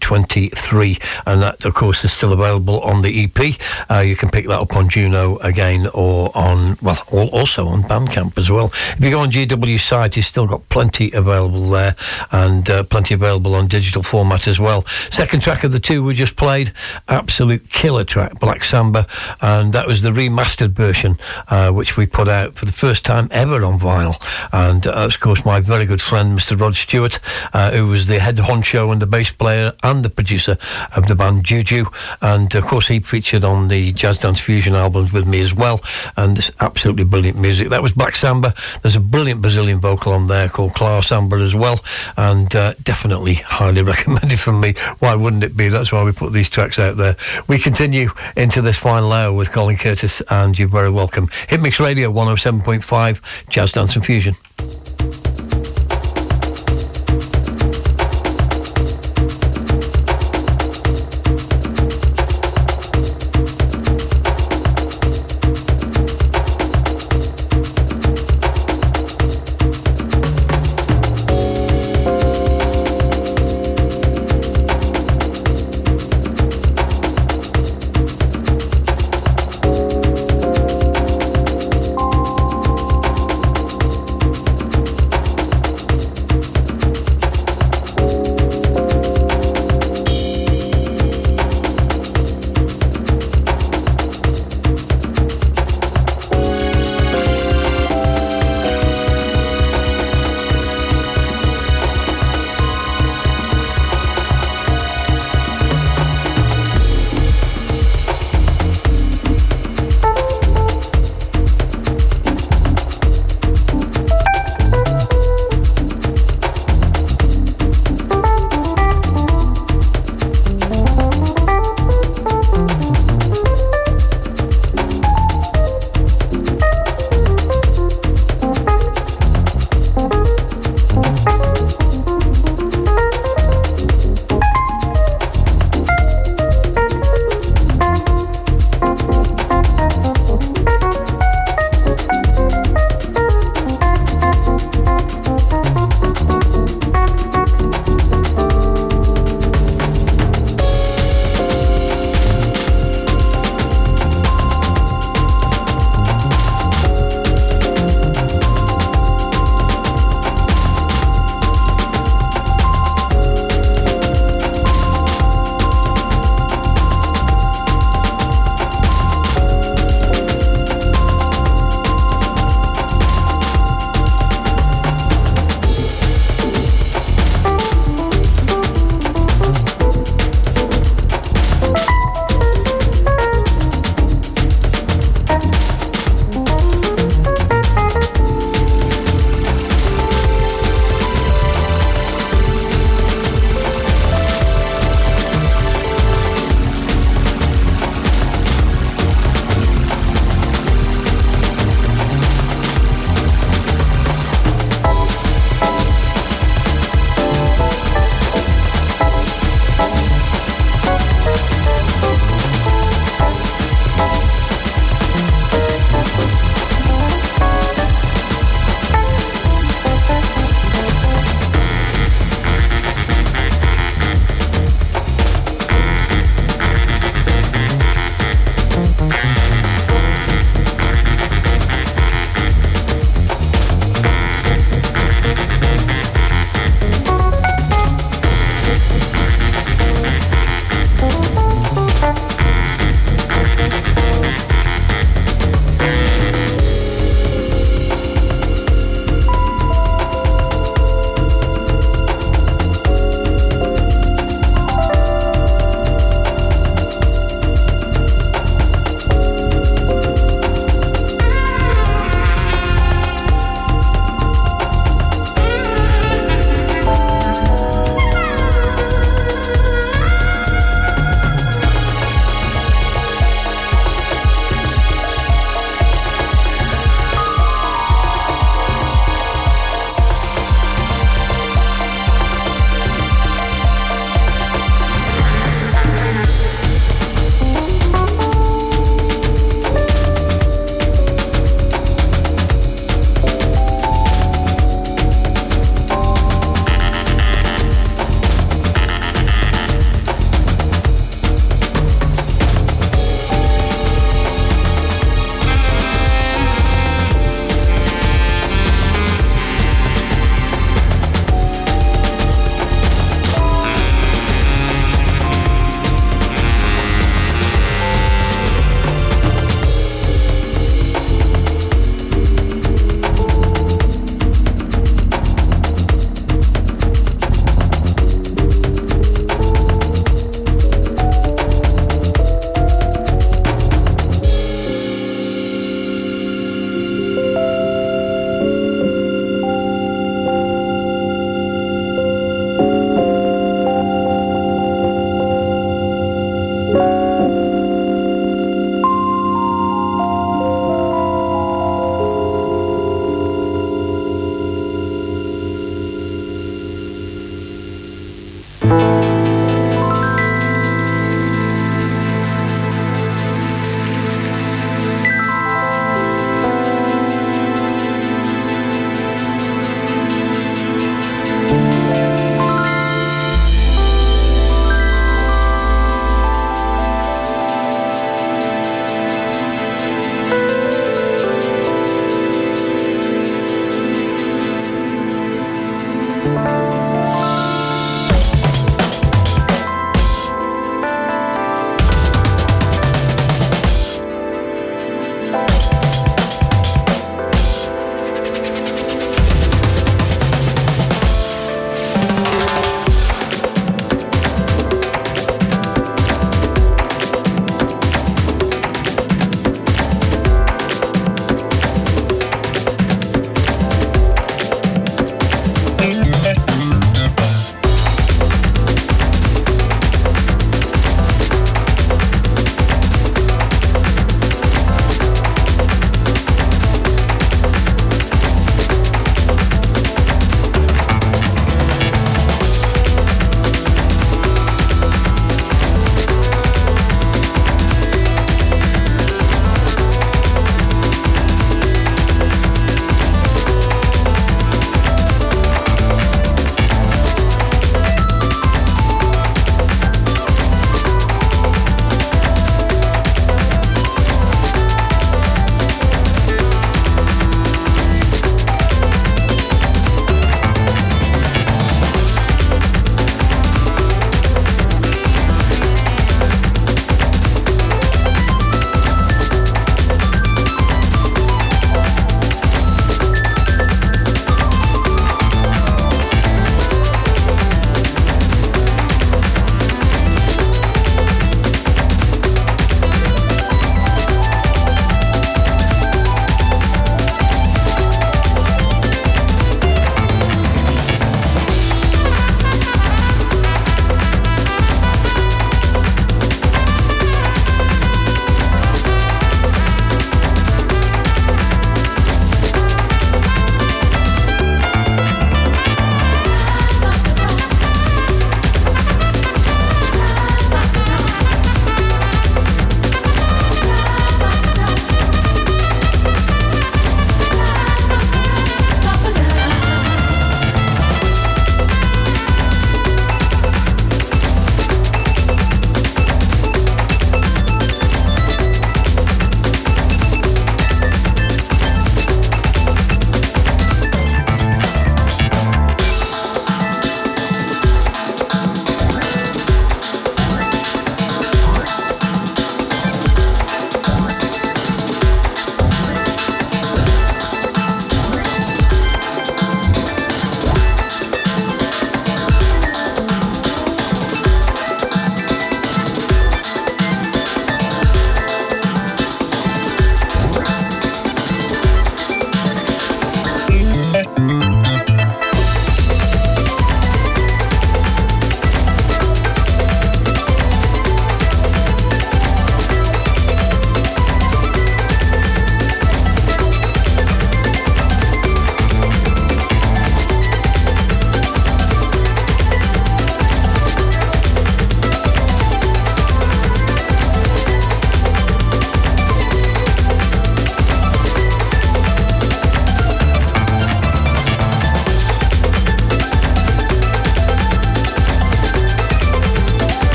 twenty-three. And that, of course, is still available on the E P. Uh, you can pick that up on Juno again or on, well, also on Bandcamp as well. If you go on G W's site, you've still got plenty available there and uh, plenty available on digital format as well. Second track of the two we just played, absolute killer track, Black Samba, and that was the remastered version uh, which we put out for the first time ever on vinyl. And uh, of course, my very good friend, Mister Rod Stewart, uh, who was the head honcho and the bass player and the producer of the band Juju. And of course, he featured on the Jazz Dance Fusion albums with me as well. And this absolutely brilliant music. That was Black Samba. There's a brilliant Brazilian vocal on there called Clara Samba as well. And uh, definitely highly recommended from me. Why wouldn't it be? That's why we put these tracks out there. We continue into this final hour with Colin Curtis, and you're very welcome. Hitmix Radio one oh seven point five, Jazz Dance and Fusion.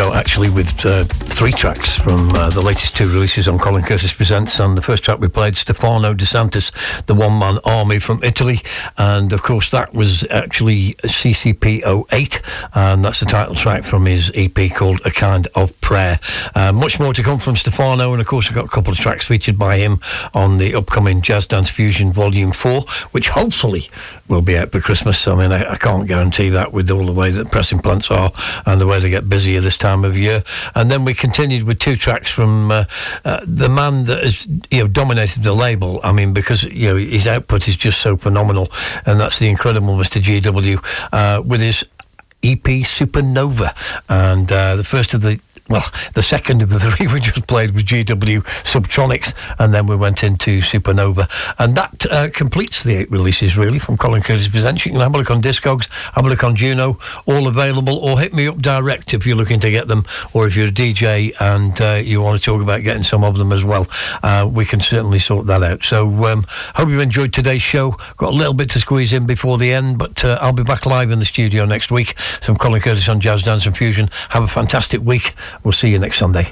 out actually with uh, three tracks from uh, the latest two releases on Colin Curtis Presents. And the first track we played, Stefano De Santis, The One Man Army from Italy. And of course, that was actually C C P oh eight. And that's the title track from his E P called A Kind of Prayer. Uh, much more to come from Stefano. And of course, I've got a couple of tracks featured by him on the upcoming Jazz Dance Fusion Volume four, which hopefully will be out by Christmas. I mean, I, I can't guarantee that with all the way that pressing plants are and the way they get busier this time of year. And then we continued with two tracks from uh, uh, the man that has, you know, dominated the label. I mean, because, you know, his output is just so phenomenal, and that's the incredible Mister G W uh, with his E P Supernova. And uh, the first of the Well, the second of the three we just played was G W Subtronics, and then we went into Supernova. And that uh, completes the eight releases, really, from Colin Curtis Presents. You can have a look on Discogs, have a look on Juno, all available, or hit me up direct if you're looking to get them, or if you're a D J and uh, you want to talk about getting some of them as well. Uh, we can certainly sort that out. So, um, hope you enjoyed today's show. Got a little bit to squeeze in before the end, but uh, I'll be back live in the studio next week. Some Colin Curtis on Jazz Dance and Fusion. Have a fantastic week. We'll see you next Sunday.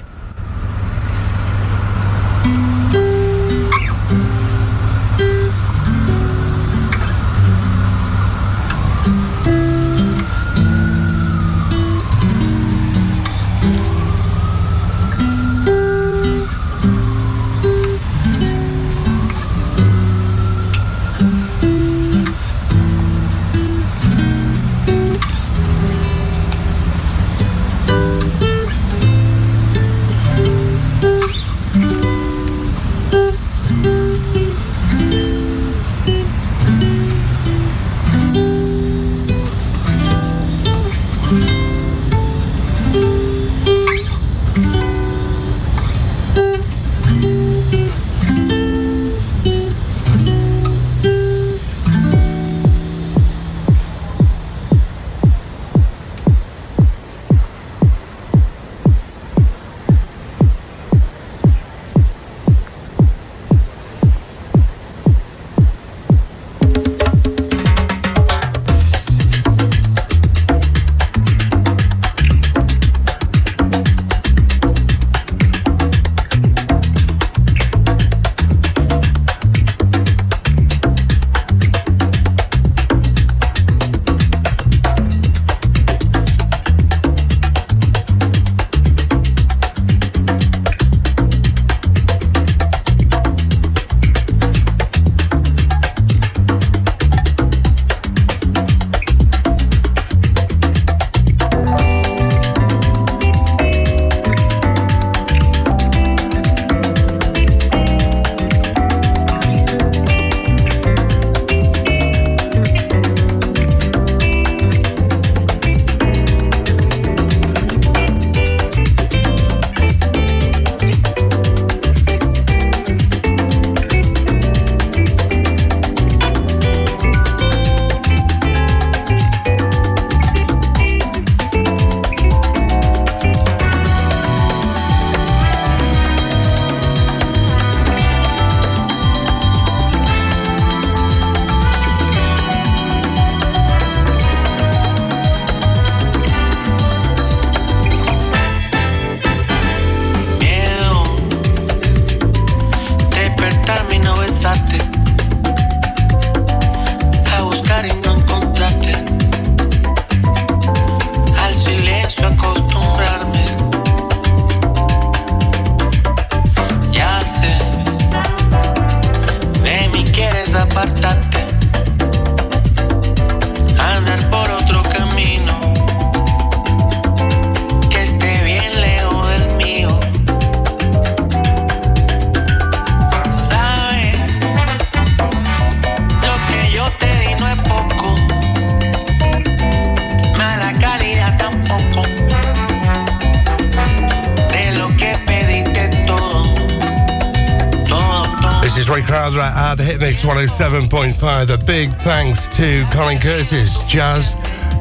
one oh seven point five. A big thanks to Colin Curtis, Jazz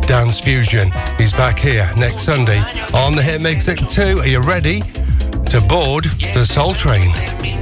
Dance Fusion. He's back here next Sunday on the Hitmix at two. Are you ready to board the Soul Train?